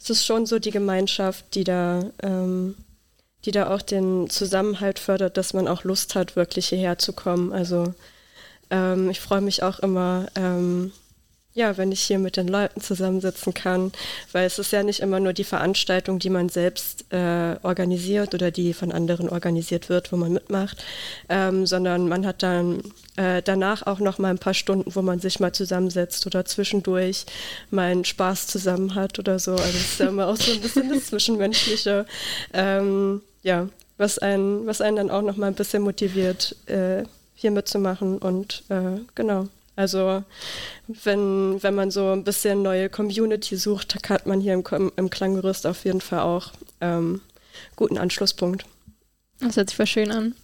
es ist schon so die Gemeinschaft, die da... Ähm, die da auch den Zusammenhalt fördert, dass man auch Lust hat, wirklich hierher zu kommen. Also ähm, ich freue mich auch immer, ähm, ja, wenn ich hier mit den Leuten zusammensitzen kann, weil es ist ja nicht immer nur die Veranstaltung, die man selbst äh, organisiert oder die von anderen organisiert wird, wo man mitmacht, ähm, sondern man hat dann äh, danach auch noch mal ein paar Stunden, wo man sich mal zusammensetzt oder zwischendurch mal einen Spaß zusammen hat oder so. Also es ist ja immer auch so ein bisschen das Zwischenmenschliche. Ähm, Ja, was einen, was einen dann auch noch mal ein bisschen motiviert, äh, hier mitzumachen, und äh, genau. Also wenn, wenn man so ein bisschen neue Community sucht, hat man hier im, im Klanggerüst auf jeden Fall auch ähm, guten Anschlusspunkt. Das hört sich voll schön an.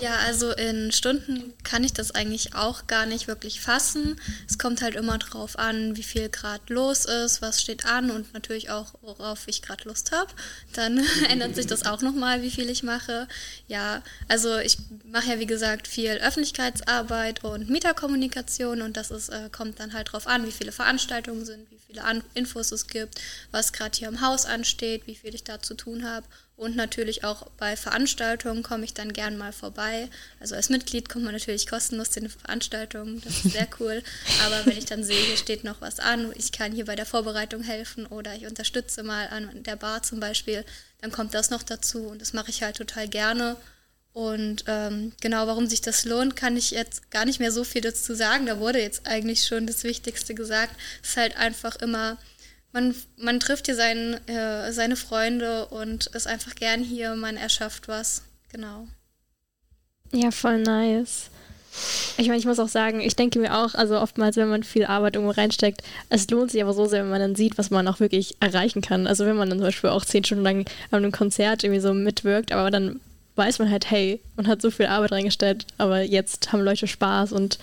Ja, also in Stunden kann ich das eigentlich auch gar nicht wirklich fassen. Es kommt halt immer drauf an, wie viel gerade los ist, was steht an und natürlich auch, worauf ich gerade Lust habe. Dann ändert sich das auch nochmal, wie viel ich mache. Ja, also ich mache ja wie gesagt viel Öffentlichkeitsarbeit und Mieterkommunikation, und das ist, äh, kommt dann halt drauf an, wie viele Veranstaltungen sind, wie viele an- Infos es gibt, was gerade hier im Haus ansteht, wie viel ich da zu tun habe. Und natürlich auch bei Veranstaltungen komme ich dann gern mal vorbei. Also als Mitglied kommt man natürlich kostenlos zu den Veranstaltungen, das ist sehr cool. Aber wenn ich dann sehe, hier steht noch was an, ich kann hier bei der Vorbereitung helfen oder ich unterstütze mal an der Bar zum Beispiel, dann kommt das noch dazu, und das mache ich halt total gerne. Und ähm, genau, warum sich das lohnt, kann ich jetzt gar nicht mehr so viel dazu sagen. Da wurde jetzt eigentlich schon das Wichtigste gesagt. Es ist halt einfach immer... Man, man trifft hier seinen, äh, seine Freunde und ist einfach gern hier, man erschafft was, genau. Ja, voll nice. Ich meine, ich muss auch sagen, ich denke mir auch, also oftmals, wenn man viel Arbeit irgendwo reinsteckt, es lohnt sich aber so sehr, wenn man dann sieht, was man auch wirklich erreichen kann. Also wenn man dann zum Beispiel auch zehn Stunden lang an einem Konzert irgendwie so mitwirkt, aber dann weiß man halt, hey, man hat so viel Arbeit reingestellt, aber jetzt haben Leute Spaß und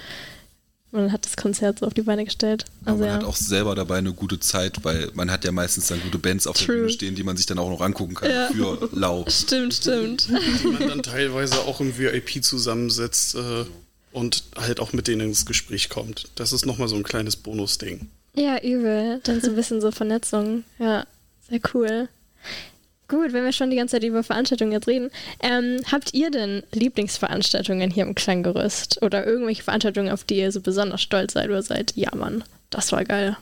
man hat das Konzert so auf die Beine gestellt. Also ja, man ja. hat auch selber dabei eine gute Zeit, weil man hat ja meistens dann gute Bands auf True. der Bühne stehen, die man sich dann auch noch angucken kann ja. für lau. Stimmt, stimmt. Die man dann teilweise auch im V I P zusammensetzt äh, und halt auch mit denen ins Gespräch kommt. Das ist nochmal so ein kleines Bonusding. Ja, übel. Dann so ein bisschen so Vernetzung. Ja, sehr cool. Gut, wenn wir schon die ganze Zeit über Veranstaltungen jetzt reden, ähm, habt ihr denn Lieblingsveranstaltungen hier im Klanggerüst oder irgendwelche Veranstaltungen, auf die ihr so besonders stolz seid oder seid, ja Mann, das war geil?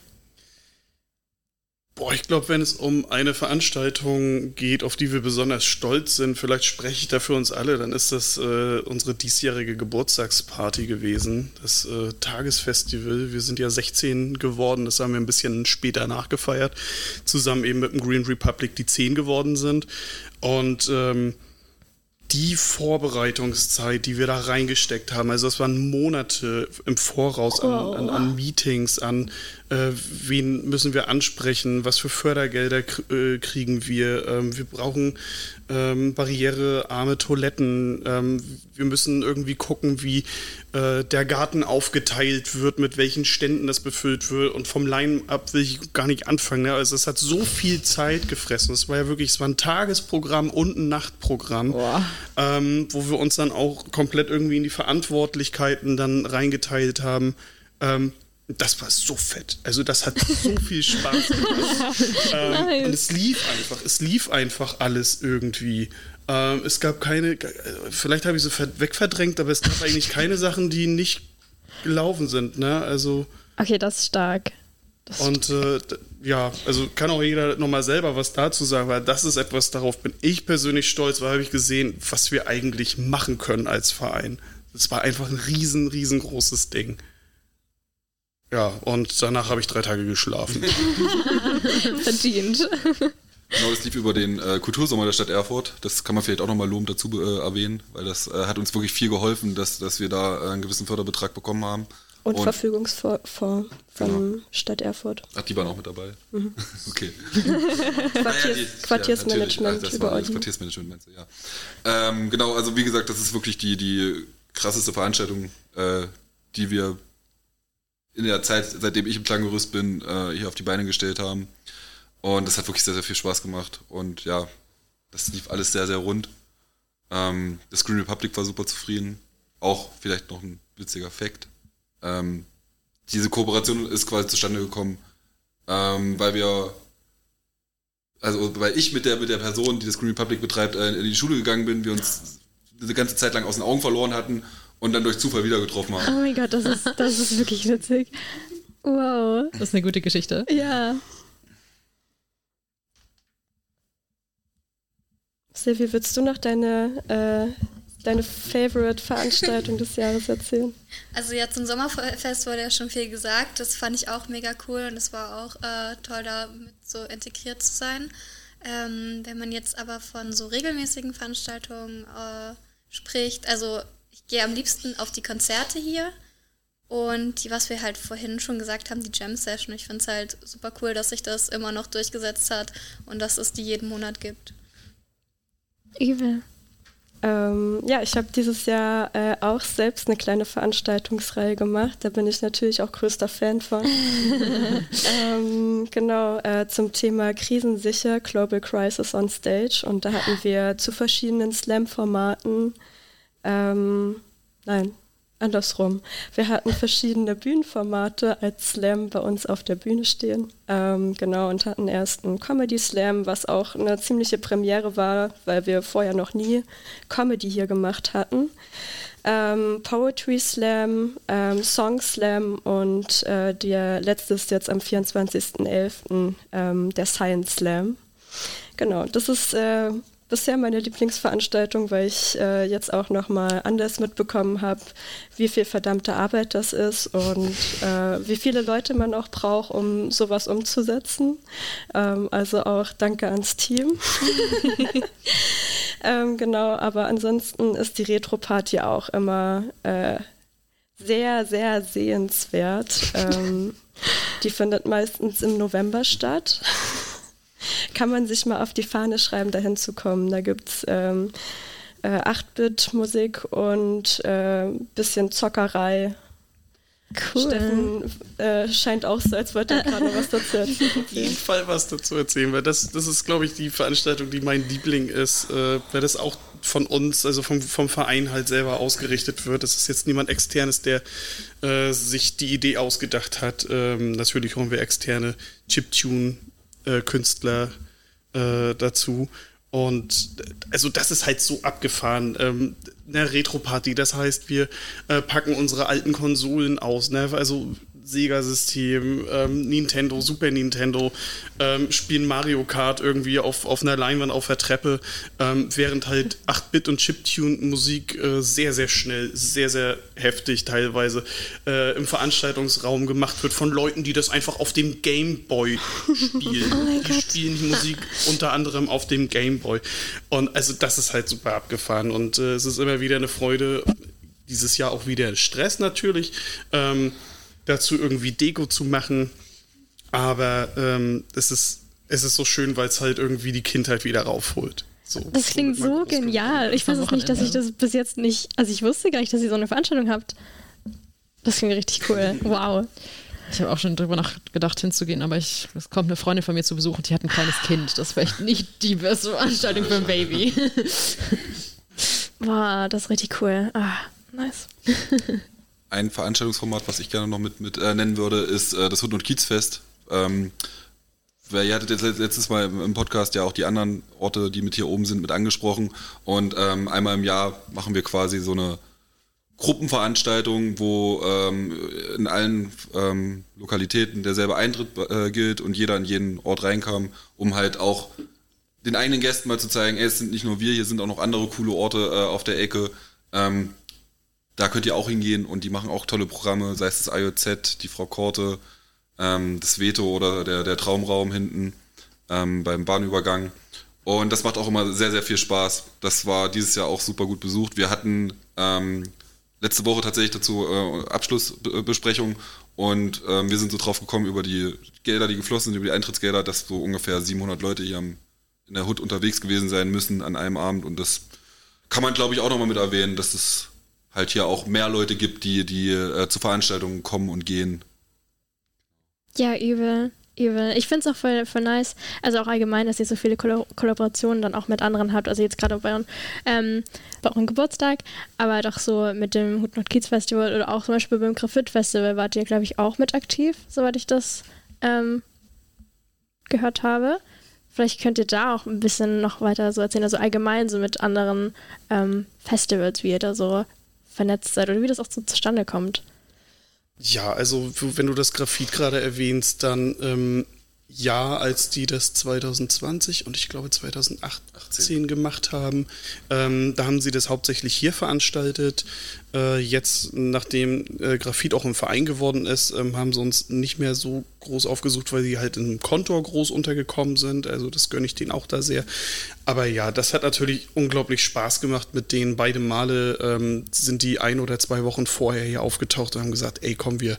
Boah, ich glaube, wenn es um eine Veranstaltung geht, auf die wir besonders stolz sind, vielleicht spreche ich da für uns alle, dann ist das äh, unsere diesjährige Geburtstagsparty gewesen, das äh, Tagesfestival. Wir sind ja sechzehn geworden, das haben wir ein bisschen später nachgefeiert, zusammen eben mit dem Green Republic, die zehn geworden sind. Und ähm, die Vorbereitungszeit, die wir da reingesteckt haben, also das waren Monate im Voraus an, an, an Meetings, an äh, wen müssen wir ansprechen, was für Fördergelder k- äh, kriegen wir, ähm, wir brauchen ähm, barrierearme Toiletten, ähm, wir müssen irgendwie gucken, wie äh, der Garten aufgeteilt wird, mit welchen Ständen das befüllt wird, und vom Line-Up will ich gar nicht anfangen, ne? Also es hat so viel Zeit gefressen, es war ja wirklich, es war ein Tagesprogramm und ein Nachtprogramm. Wow. Ähm, wo wir uns dann auch komplett irgendwie in die Verantwortlichkeiten dann reingeteilt haben. Ähm, Das war so fett. Also das hat so viel Spaß gemacht. ähm, nice. Und es lief einfach. Es lief einfach alles irgendwie. Ähm, es gab keine, vielleicht habe ich sie wegverdrängt, aber es gab eigentlich keine Sachen, die nicht gelaufen sind. Ne? Also, okay, das ist stark. Das und äh, d- ja, also kann auch jeder nochmal selber was dazu sagen, weil das ist etwas, darauf bin ich persönlich stolz, weil habe ich gesehen, was wir eigentlich machen können als Verein. Das war einfach ein riesen, riesengroßes Ding. Ja, und danach habe ich drei Tage geschlafen. Verdient. Genau, das lief über den äh, Kultursommer der Stadt Erfurt. Das kann man vielleicht auch nochmal lobend dazu äh, erwähnen, weil das äh, hat uns wirklich viel geholfen, dass, dass wir da äh, einen gewissen Förderbetrag bekommen haben. Und, und Verfügungsfonds von genau. Stadt Erfurt. Ach, die waren auch mit dabei? Mhm. Okay. Quartiers, ja, die, Quartiersmanagement. Ja, Ach, das war alles Quartiersmanagement, meinst du, ja. Ähm, genau, also wie gesagt, das ist wirklich die, die krasseste Veranstaltung, äh, die wir in der Zeit, seitdem ich im Klanggerüst bin, äh, hier auf die Beine gestellt haben. Und das hat wirklich sehr, sehr viel Spaß gemacht. Und ja, das lief alles sehr, sehr rund. Ähm, das Green Republic war super zufrieden. Auch vielleicht noch ein witziger Fact. Ähm, diese Kooperation ist quasi zustande gekommen, ähm, weil wir, also weil ich mit der, mit der Person, die das Green Republic betreibt, äh, in die Schule gegangen bin, wir uns eine ganze Zeit lang aus den Augen verloren hatten und dann durch Zufall wieder getroffen haben. Oh mein Gott, das ist, das ist wirklich witzig. Wow. Das ist eine gute Geschichte. Ja. Silvi, willst du noch deine, äh, deine Favorite-Veranstaltung des Jahres erzählen? Also ja, zum Sommerfest wurde ja schon viel gesagt. Das fand ich auch mega cool und es war auch äh, toll, da mit so integriert zu sein. Ähm, wenn man jetzt aber von so regelmäßigen Veranstaltungen äh, spricht, also ich gehe am liebsten auf die Konzerte hier und die, was wir halt vorhin schon gesagt haben, die Jam-Session. Ich finde es halt super cool, dass sich das immer noch durchgesetzt hat und dass es die jeden Monat gibt. Übel. Ähm, ja, ich habe dieses Jahr äh, auch selbst eine kleine Veranstaltungsreihe gemacht. Da bin ich natürlich auch größter Fan von. ähm, genau, äh, zum Thema Krisensicher, Global Crisis on Stage. Und da hatten wir zu verschiedenen Slam-Formaten Ähm, nein, andersrum. Wir hatten verschiedene Bühnenformate als Slam bei uns auf der Bühne stehen. Ähm, genau, und hatten erst einen Comedy-Slam, was auch eine ziemliche Premiere war, weil wir vorher noch nie Comedy hier gemacht hatten. Ähm, Poetry-Slam, ähm, Song-Slam und äh, der letzte ist jetzt am vierundzwanzigsten elften ähm, der Science-Slam. Genau, das ist äh, bisher meine Lieblingsveranstaltung, weil ich äh, jetzt auch nochmal anders mitbekommen habe, wie viel verdammte Arbeit das ist und äh, wie viele Leute man auch braucht, um sowas umzusetzen. Ähm, also auch danke ans Team. ähm, genau, aber ansonsten ist die Retro-Party auch immer äh, sehr, sehr sehenswert. Ähm, die findet meistens im November statt. Kann man sich mal auf die Fahne schreiben, dahin zu kommen. Da gibt es ähm, äh, acht-Bit-Musik und ein äh, bisschen Zockerei. Cool. Steffen äh, scheint auch so, als wollte er gerade noch was dazu erzählen. Auf jeden Fall was dazu erzählen, weil das, das ist, glaube ich, die Veranstaltung, die mein Liebling ist, äh, weil das auch von uns, also vom, vom Verein halt selber ausgerichtet wird. Das ist jetzt niemand Externes, der äh, sich die Idee ausgedacht hat. Ähm, natürlich holen wir externe Chiptune Künstler äh, dazu und also das ist halt so abgefahren, ähm, eine Retro-Party, das heißt wir äh, packen unsere alten Konsolen aus, ne? Also Sega-System, ähm, Nintendo, Super Nintendo, ähm, spielen Mario Kart irgendwie auf, auf einer Leinwand auf der Treppe, ähm, während halt acht-Bit- und Chiptune-Musik äh, sehr, sehr schnell, sehr, sehr heftig teilweise äh, im Veranstaltungsraum gemacht wird von Leuten, die das einfach auf dem Gameboy spielen. Oh mein Gott. Die spielen die Musik unter anderem auf dem Gameboy. Und also das ist halt super abgefahren und äh, es ist immer wieder eine Freude, dieses Jahr auch wieder Stress natürlich, ähm, dazu irgendwie Deko zu machen, aber ähm, es ist, es ist so schön, weil es halt irgendwie die Kindheit wieder raufholt. So, das klingt so genial. Ich weiß es nicht, dass ich das bis jetzt nicht, also ich wusste gar nicht, dass ihr so eine Veranstaltung habt. Das klingt richtig cool. Wow. Ich habe auch schon drüber nachgedacht, hinzugehen, aber ich, es kommt eine Freundin von mir zu Besuch und die hat ein kleines Kind. Das war echt nicht die beste Veranstaltung für ein Baby. Wow, das ist richtig cool. Ah, nice. ein Veranstaltungsformat, was ich gerne noch mit, mit äh, nennen würde, ist äh, das Hund- und Kiezfest. Ähm, ihr hattet jetzt letztes Mal im Podcast ja auch die anderen Orte, die mit hier oben sind, mit angesprochen. Und ähm, einmal im Jahr machen wir quasi so eine Gruppenveranstaltung, wo ähm, in allen ähm, Lokalitäten derselbe Eintritt äh, gilt und jeder an jeden Ort reinkam, um halt auch den eigenen Gästen mal zu zeigen, ey, es sind nicht nur wir, hier sind auch noch andere coole Orte äh, auf der Ecke. Ähm, da könnt ihr auch hingehen und die machen auch tolle Programme, sei es das I O Z, die Frau Korte, ähm, das Veto oder der, der Traumraum hinten ähm, beim Bahnübergang. Und das macht auch immer sehr, sehr viel Spaß. Das war dieses Jahr auch super gut besucht. Wir hatten ähm, letzte Woche tatsächlich dazu äh, Abschlussbesprechung und ähm, wir sind so drauf gekommen über die Gelder, die geflossen sind, über die Eintrittsgelder, dass so ungefähr siebenhundert Leute hier am in der H U D unterwegs gewesen sein müssen an einem Abend, und das kann man, glaube ich, auch nochmal mit erwähnen, dass es halt hier auch mehr Leute gibt, die, die äh, zu Veranstaltungen kommen und gehen. Ja, übel, übel. Ich finde es auch voll, voll nice, also auch allgemein, dass ihr so viele Koll- Kollaborationen dann auch mit anderen habt, also jetzt gerade bei, ähm, bei eurem Geburtstag, aber doch so mit dem Hut Nord Kiez Festival oder auch zum Beispiel beim Grafit Festival wart ihr, glaube ich, auch mit aktiv, soweit ich das ähm, gehört habe. Vielleicht könnt ihr da auch ein bisschen noch weiter so erzählen, also allgemein so mit anderen ähm, Festivals, wie ihr da so vernetzt seid oder wie das auch so zustande kommt. Ja, also wenn du das Grafit gerade erwähnst, dann ähm, ja, als die das zwanzig zwanzig und ich glaube zwanzig achtzehn gemacht haben, ähm, da haben sie das hauptsächlich hier veranstaltet. Äh, jetzt, nachdem äh, Grafit auch im Verein geworden ist, ähm, haben sie uns nicht mehr so groß aufgesucht, weil sie halt im Kontor groß untergekommen sind. Also das gönne ich denen auch da sehr. Aber ja, das hat natürlich unglaublich Spaß gemacht mit denen. Beide Male ähm, sind die ein oder zwei Wochen vorher hier aufgetaucht und haben gesagt, ey, komm, wir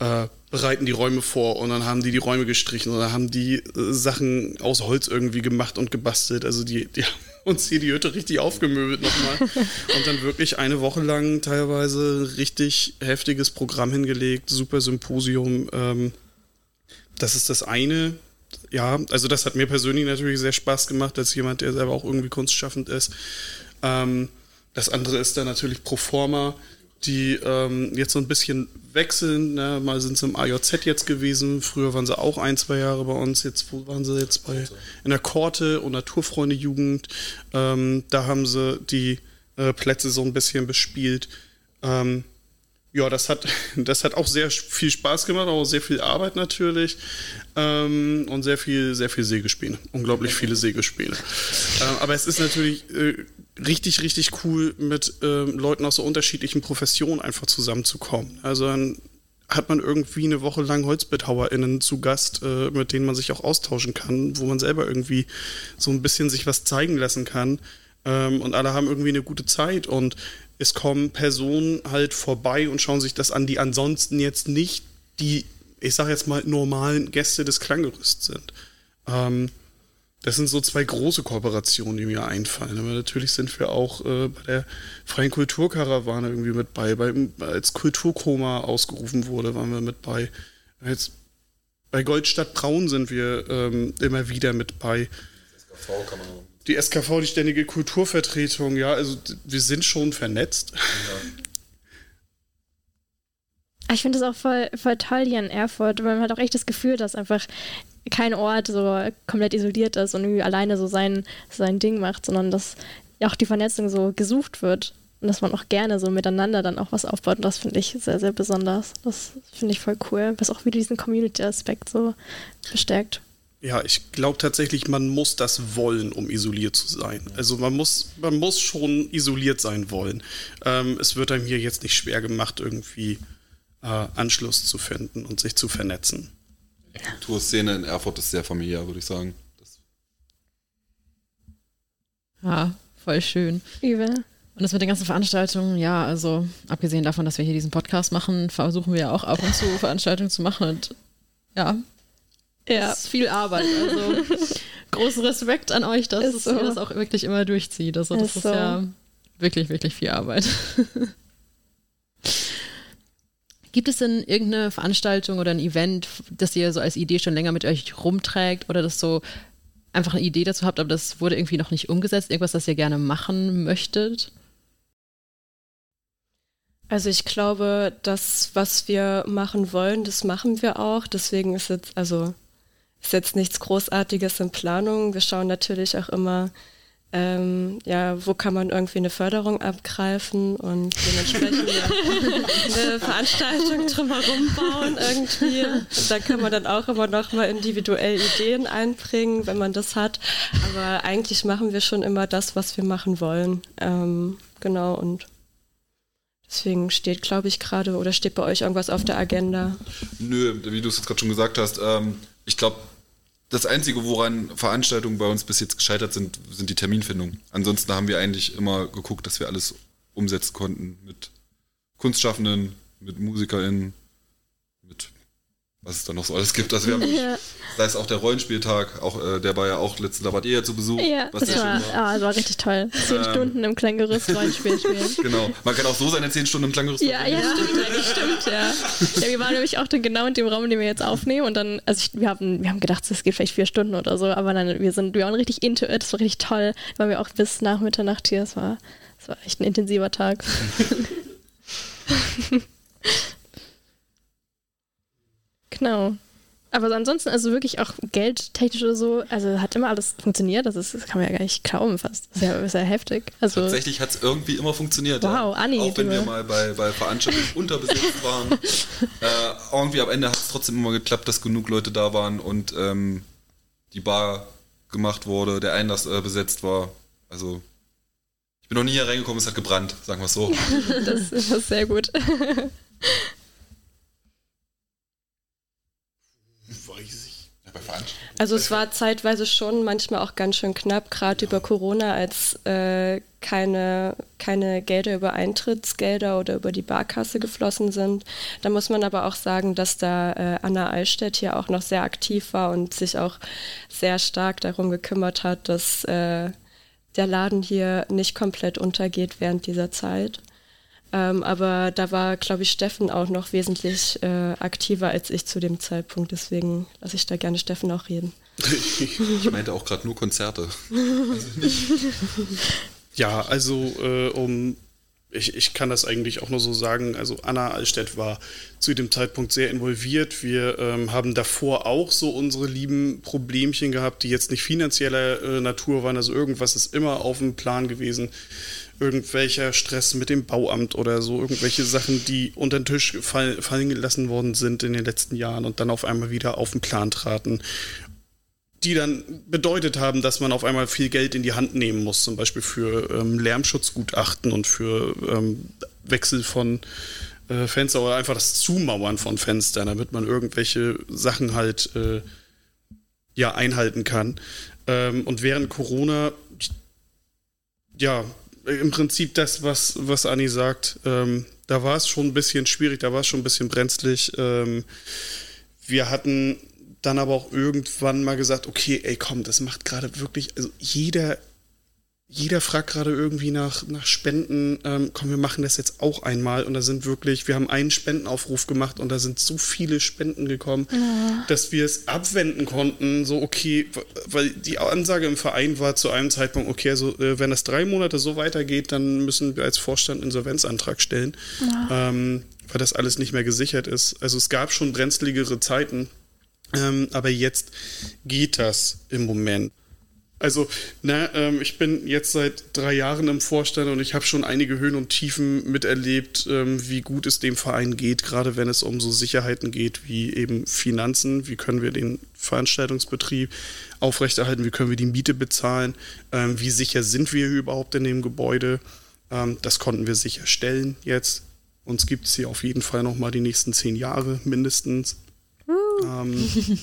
äh, bereiten die Räume vor, und dann haben die die Räume gestrichen oder haben die äh, Sachen aus Holz irgendwie gemacht und gebastelt. Also die, die haben uns hier die Hütte richtig aufgemöbelt nochmal und dann wirklich eine Woche lang teilweise richtig heftiges Programm hingelegt, super Symposium. Ähm, das ist das eine. Ja, also das hat mir persönlich natürlich sehr Spaß gemacht, als jemand, der selber auch irgendwie kunstschaffend ist. Ähm, das andere ist dann natürlich Proforma, die ähm, jetzt so ein bisschen wechseln, ne? Mal sind sie im A J Z jetzt gewesen, früher waren sie auch ein, zwei Jahre bei uns, jetzt wo waren sie jetzt bei in der Korte und Naturfreunde-Jugend, ähm, da haben sie die äh, Plätze so ein bisschen bespielt. Ähm, ja, das hat, das hat auch sehr viel Spaß gemacht, auch sehr viel Arbeit natürlich, ähm, und sehr viel, sehr viel Sägespäne, unglaublich viele Sägespäne. Ähm, aber es ist natürlich äh, richtig, richtig cool, mit ähm, Leuten aus so unterschiedlichen Professionen einfach zusammenzukommen. Also dann hat man irgendwie eine Woche lang HolzbildhauerInnen zu Gast, äh, mit denen man sich auch austauschen kann, wo man selber irgendwie so ein bisschen sich was zeigen lassen kann. Ähm, und alle haben irgendwie eine gute Zeit und es kommen Personen halt vorbei und schauen sich das an, die ansonsten jetzt nicht die, ich sag jetzt mal, normalen Gäste des Klanggerüsts sind. Ähm, das sind so zwei große Kooperationen, die mir einfallen. Aber natürlich sind wir auch äh, bei der Freien Kulturkarawane irgendwie mit bei. bei. Als Kulturkoma ausgerufen wurde, waren wir mit bei. Jetzt bei Goldstadt Braun sind wir ähm, immer wieder mit bei. S K V kann man auch. Die S K V, die ständige Kulturvertretung, ja, also wir sind schon vernetzt. Ja. Ich finde das auch voll, voll toll hier in Erfurt, weil man hat auch echt das Gefühl, dass einfach kein Ort so komplett isoliert ist und irgendwie alleine so sein, sein Ding macht, sondern dass auch die Vernetzung so gesucht wird und dass man auch gerne so miteinander dann auch was aufbaut, und das finde ich sehr, sehr besonders. Das finde ich voll cool, was auch wieder diesen Community-Aspekt so verstärkt. Ja, ich glaube tatsächlich, man muss das wollen, um isoliert zu sein. Also man muss, man muss schon isoliert sein wollen. Ähm, es wird einem hier jetzt nicht schwer gemacht, irgendwie äh, Anschluss zu finden und sich zu vernetzen. Die Kulturszene in Erfurt ist sehr familiär, würde ich sagen. Das ja, voll schön. Übel. Und das mit den ganzen Veranstaltungen, ja, also abgesehen davon, dass wir hier diesen Podcast machen, versuchen wir ja auch ab und zu Veranstaltungen zu machen, und ja. Ja. Das ist viel Arbeit, also großen Respekt an euch, dass ihr so. das auch wirklich immer durchzieht. Also das ist, ist so. ja wirklich, wirklich viel Arbeit. Gibt es denn irgendeine Veranstaltung oder ein Event, das ihr so als Idee schon länger mit euch rumträgt oder das so einfach eine Idee dazu habt, aber das wurde irgendwie noch nicht umgesetzt? Irgendwas, das ihr gerne machen möchtet? Also ich glaube, das, was wir machen wollen, das machen wir auch. Deswegen ist jetzt, also ist jetzt nichts Großartiges in Planung. Wir schauen natürlich auch immer, ähm, ja, wo kann man irgendwie eine Förderung abgreifen und dementsprechend eine Veranstaltung drumherum bauen irgendwie. Da kann man dann auch immer noch mal individuell Ideen einbringen, wenn man das hat. Aber eigentlich machen wir schon immer das, was wir machen wollen. Ähm, genau, und deswegen steht, glaube ich, gerade, oder steht bei euch irgendwas auf der Agenda? Nö, wie du es jetzt gerade schon gesagt hast, ähm, ich glaube, das Einzige, woran Veranstaltungen bei uns bis jetzt gescheitert sind, sind die Terminfindungen. Ansonsten haben wir eigentlich immer geguckt, dass wir alles umsetzen konnten mit Kunstschaffenden, mit MusikerInnen, mit was es da noch so alles gibt. Also wir haben, ja. Da ist auch der Rollenspieltag, auch, äh, der war ja auch letzten, da wart ihr ja zu Besuch. Ja, was das war, war. Ah, das war richtig toll. Zehn ähm, Stunden im Klanggerüst Rollenspiel spielen. Genau, man kann auch so seine zehn Stunden im Klanggerüst ja, spielen. Ja, stimmt, eigentlich stimmt, ja. Ja, wir waren nämlich auch genau in dem Raum, den wir jetzt aufnehmen und dann, also ich, wir, haben, wir haben gedacht, es geht vielleicht vier Stunden oder so, aber dann, wir, sind, wir waren richtig into it, das war richtig toll, da waren wir auch bis nach Mitternacht hier, das war, das war echt ein intensiver Tag. Genau. Aber ansonsten, also wirklich auch geldtechnisch oder so, also hat immer alles funktioniert. Das, ist, das kann man ja gar nicht glauben fast. Das ist ja, ist ja heftig. Also tatsächlich hat es irgendwie immer funktioniert. Wow, ja. Anni. Auch wenn wir mal bei, bei Veranstaltungen unterbesetzt waren. Äh, irgendwie am Ende hat es trotzdem immer geklappt, dass genug Leute da waren und ähm, die Bar gemacht wurde, der Einlass äh, besetzt war. Also ich bin noch nie hier reingekommen, es hat gebrannt, sagen wir es so. Das, das ist sehr gut. Also es war zeitweise schon manchmal auch ganz schön knapp, gerade ja. über Corona, als äh, keine, keine Gelder über Eintrittsgelder oder über die Barkasse geflossen sind. Da muss man aber auch sagen, dass da äh, Anna Eilstedt hier auch noch sehr aktiv war und sich auch sehr stark darum gekümmert hat, dass äh, der Laden hier nicht komplett untergeht während dieser Zeit. Ähm, aber da war, glaube ich, Steffen auch noch wesentlich äh, aktiver als ich zu dem Zeitpunkt. Deswegen lasse ich da gerne Steffen auch reden. Ich meinte auch gerade nur Konzerte. Also nicht. Ja, also äh, um, ich, ich kann das eigentlich auch nur so sagen. Also Anna Allstedt war zu dem Zeitpunkt sehr involviert. Wir ähm, haben davor auch so unsere lieben Problemchen gehabt, die jetzt nicht finanzieller äh, Natur waren. Also irgendwas ist immer auf dem Plan gewesen. Irgendwelcher Stress mit dem Bauamt oder so, irgendwelche Sachen, die unter den Tisch fall, fallen gelassen worden sind in den letzten Jahren und dann auf einmal wieder auf den Plan traten, die dann bedeutet haben, dass man auf einmal viel Geld in die Hand nehmen muss, zum Beispiel für ähm, Lärmschutzgutachten und für ähm, Wechsel von äh, Fenstern oder einfach das Zumauern von Fenstern, damit man irgendwelche Sachen halt äh, ja, einhalten kann. Ähm, und während Corona, ja, im Prinzip das, was, was Anni sagt, ähm, da war es schon ein bisschen schwierig, da war es schon ein bisschen brenzlig. Ähm, wir hatten dann aber auch irgendwann mal gesagt, okay, ey komm, das macht gerade wirklich, also jeder, jeder fragt gerade irgendwie nach, nach Spenden, ähm, komm, wir machen das jetzt auch einmal und da sind wirklich, wir haben einen Spendenaufruf gemacht und da sind so viele Spenden gekommen, ja. dass wir es abwenden konnten, so okay, weil die Ansage im Verein war zu einem Zeitpunkt, okay, also äh, wenn das drei Monate so weitergeht, dann müssen wir als Vorstand einen Insolvenzantrag stellen, ja. ähm, weil das alles nicht mehr gesichert ist. Also es gab schon brenzligere Zeiten, ähm, aber jetzt geht das im Moment. Also, na, ähm, ich bin jetzt seit drei Jahren im Vorstand und ich habe schon einige Höhen und Tiefen miterlebt, ähm, wie gut es dem Verein geht, gerade wenn es um so Sicherheiten geht wie eben Finanzen, wie können wir den Veranstaltungsbetrieb aufrechterhalten, wie können wir die Miete bezahlen, ähm, wie sicher sind wir überhaupt in dem Gebäude, ähm, das konnten wir sicherstellen jetzt. Uns gibt es hier auf jeden Fall nochmal die nächsten zehn Jahre mindestens. Ähm,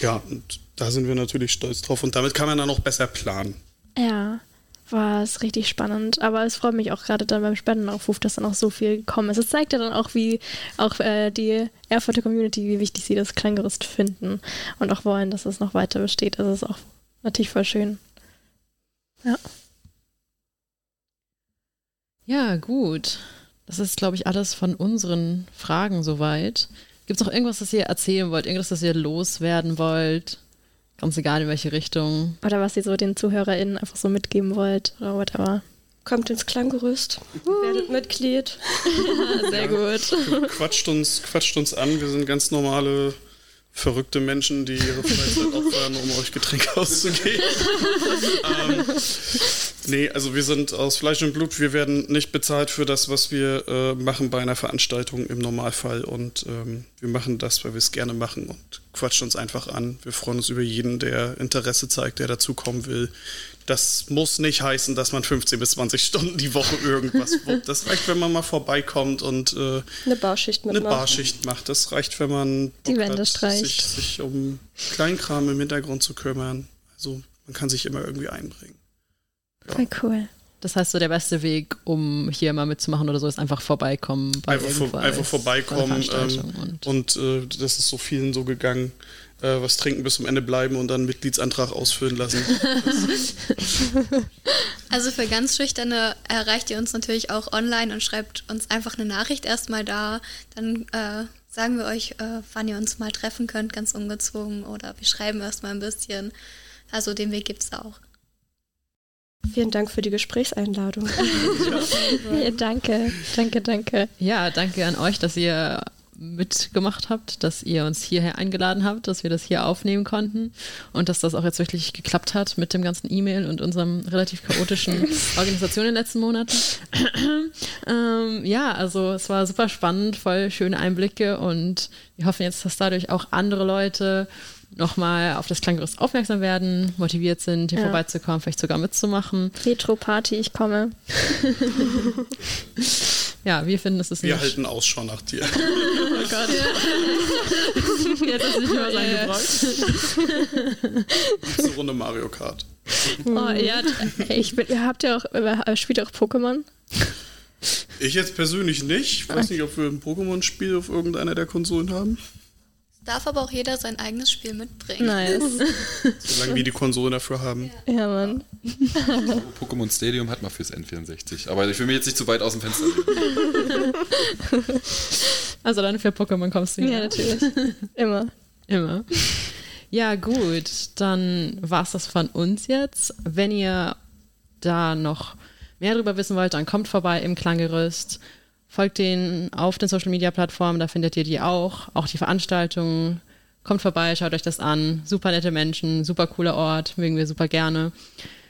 ja, und da sind wir natürlich stolz drauf und damit kann man dann auch besser planen. Ja, war es richtig spannend. Aber es freut mich auch gerade dann beim Spendenaufruf, dass dann auch so viel gekommen ist. Es zeigt ja dann auch, wie auch äh, die Erfurter Community, wie wichtig sie das Klanggerüst finden und auch wollen, dass es noch weiter besteht. Also es ist auch natürlich voll schön. Ja. Ja, gut. Das ist, glaube ich, alles von unseren Fragen soweit. Gibt es noch irgendwas, das ihr erzählen wollt? Irgendwas, das ihr loswerden wollt? Ganz egal, in welche Richtung. Oder was ihr so den ZuhörerInnen einfach so mitgeben wollt oder whatever. Kommt ins Klanggerüst, werdet Mitglied. Sehr gut. Quatscht uns, quatscht uns an, wir sind ganz normale, verrückte Menschen, die ihre Freizeit opfern, um euch Getränke auszugeben. ähm, nee, also wir sind aus Fleisch und Blut, wir werden nicht bezahlt für das, was wir äh, machen bei einer Veranstaltung im Normalfall, und ähm, wir machen das, weil wir es gerne machen, und quatscht uns einfach an. Wir freuen uns über jeden, der Interesse zeigt, der dazukommen will. Das muss nicht heißen, dass man fünfzehn bis zwanzig Stunden die Woche irgendwas wuppt. Das reicht, wenn man mal vorbeikommt und äh, eine Barschicht mitmacht. Eine Barschicht macht. Das reicht, wenn man die Wände streicht, sich, sich um Kleinkram im Hintergrund zu kümmern. Also man kann sich immer irgendwie einbringen. Ja. Voll cool. Das heißt, so der beste Weg, um hier mal mitzumachen oder so, ist einfach vorbeikommen. Bei einfach, vor, einfach vorbeikommen. Ähm, und und äh, das ist so vielen so gegangen. Äh, was trinken, bis zum Ende bleiben und dann einen Mitgliedsantrag ausfüllen lassen. Also für ganz Schüchterne erreicht ihr uns natürlich auch online und schreibt uns einfach eine Nachricht erstmal da. Dann äh, sagen wir euch, äh, wann ihr uns mal treffen könnt, ganz ungezwungen. Oder wir schreiben erstmal ein bisschen. Also den Weg gibt's auch. Vielen Dank für die Gesprächseinladung. Ja, danke, danke, danke. Ja, danke an euch, dass ihr mitgemacht habt, dass ihr uns hierher eingeladen habt, dass wir das hier aufnehmen konnten und dass das auch jetzt wirklich geklappt hat mit dem ganzen E-Mail und unserem relativ chaotischen Organisation in den letzten Monaten. ähm, ja, also es war super spannend, voll schöne Einblicke, und wir hoffen jetzt, dass dadurch auch andere Leute nochmal auf das Klanggerüst aufmerksam werden, motiviert sind, hier ja. vorbeizukommen, vielleicht sogar mitzumachen. Retro-Party, ich komme. Ja, wir finden, es ist Wir nicht halten Ausschau nach dir. Oh Gott. Ja. Hat das nicht mehr reingebracht. Nächste Runde Mario Kart. Oh, ja, ich bin, habt ihr auch, spielt ihr auch Pokémon? Ich jetzt persönlich nicht. Ich weiß nicht, ob wir ein Pokémon-Spiel auf irgendeiner der Konsolen haben. Darf aber auch jeder sein eigenes Spiel mitbringen. Nice. Solange wir die Konsolen dafür haben. Ja, ja Mann. Pokémon Stadium hat man fürs N vierundsechzig. Aber ich will mich jetzt nicht zu weit aus dem Fenster nehmen. Also dann für Pokémon kommst du wieder. Ja, natürlich. Immer. Immer. Ja, gut. Dann war's das von uns jetzt. Wenn ihr da noch mehr drüber wissen wollt, dann kommt vorbei im Klanggerüst. Folgt denen auf den Social-Media-Plattformen, da findet ihr die auch, auch die Veranstaltungen. Kommt vorbei, schaut euch das an. Super nette Menschen, super cooler Ort, mögen wir super gerne.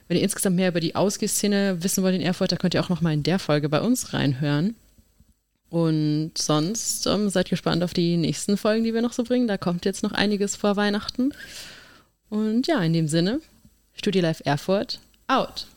Wenn ihr insgesamt mehr über die Ausgehszene wissen wollt in Erfurt, da könnt ihr auch nochmal in der Folge bei uns reinhören. Und sonst ähm, seid gespannt auf die nächsten Folgen, die wir noch so bringen. Da kommt jetzt noch einiges vor Weihnachten. Und ja, in dem Sinne, StudiLive Erfurt, out!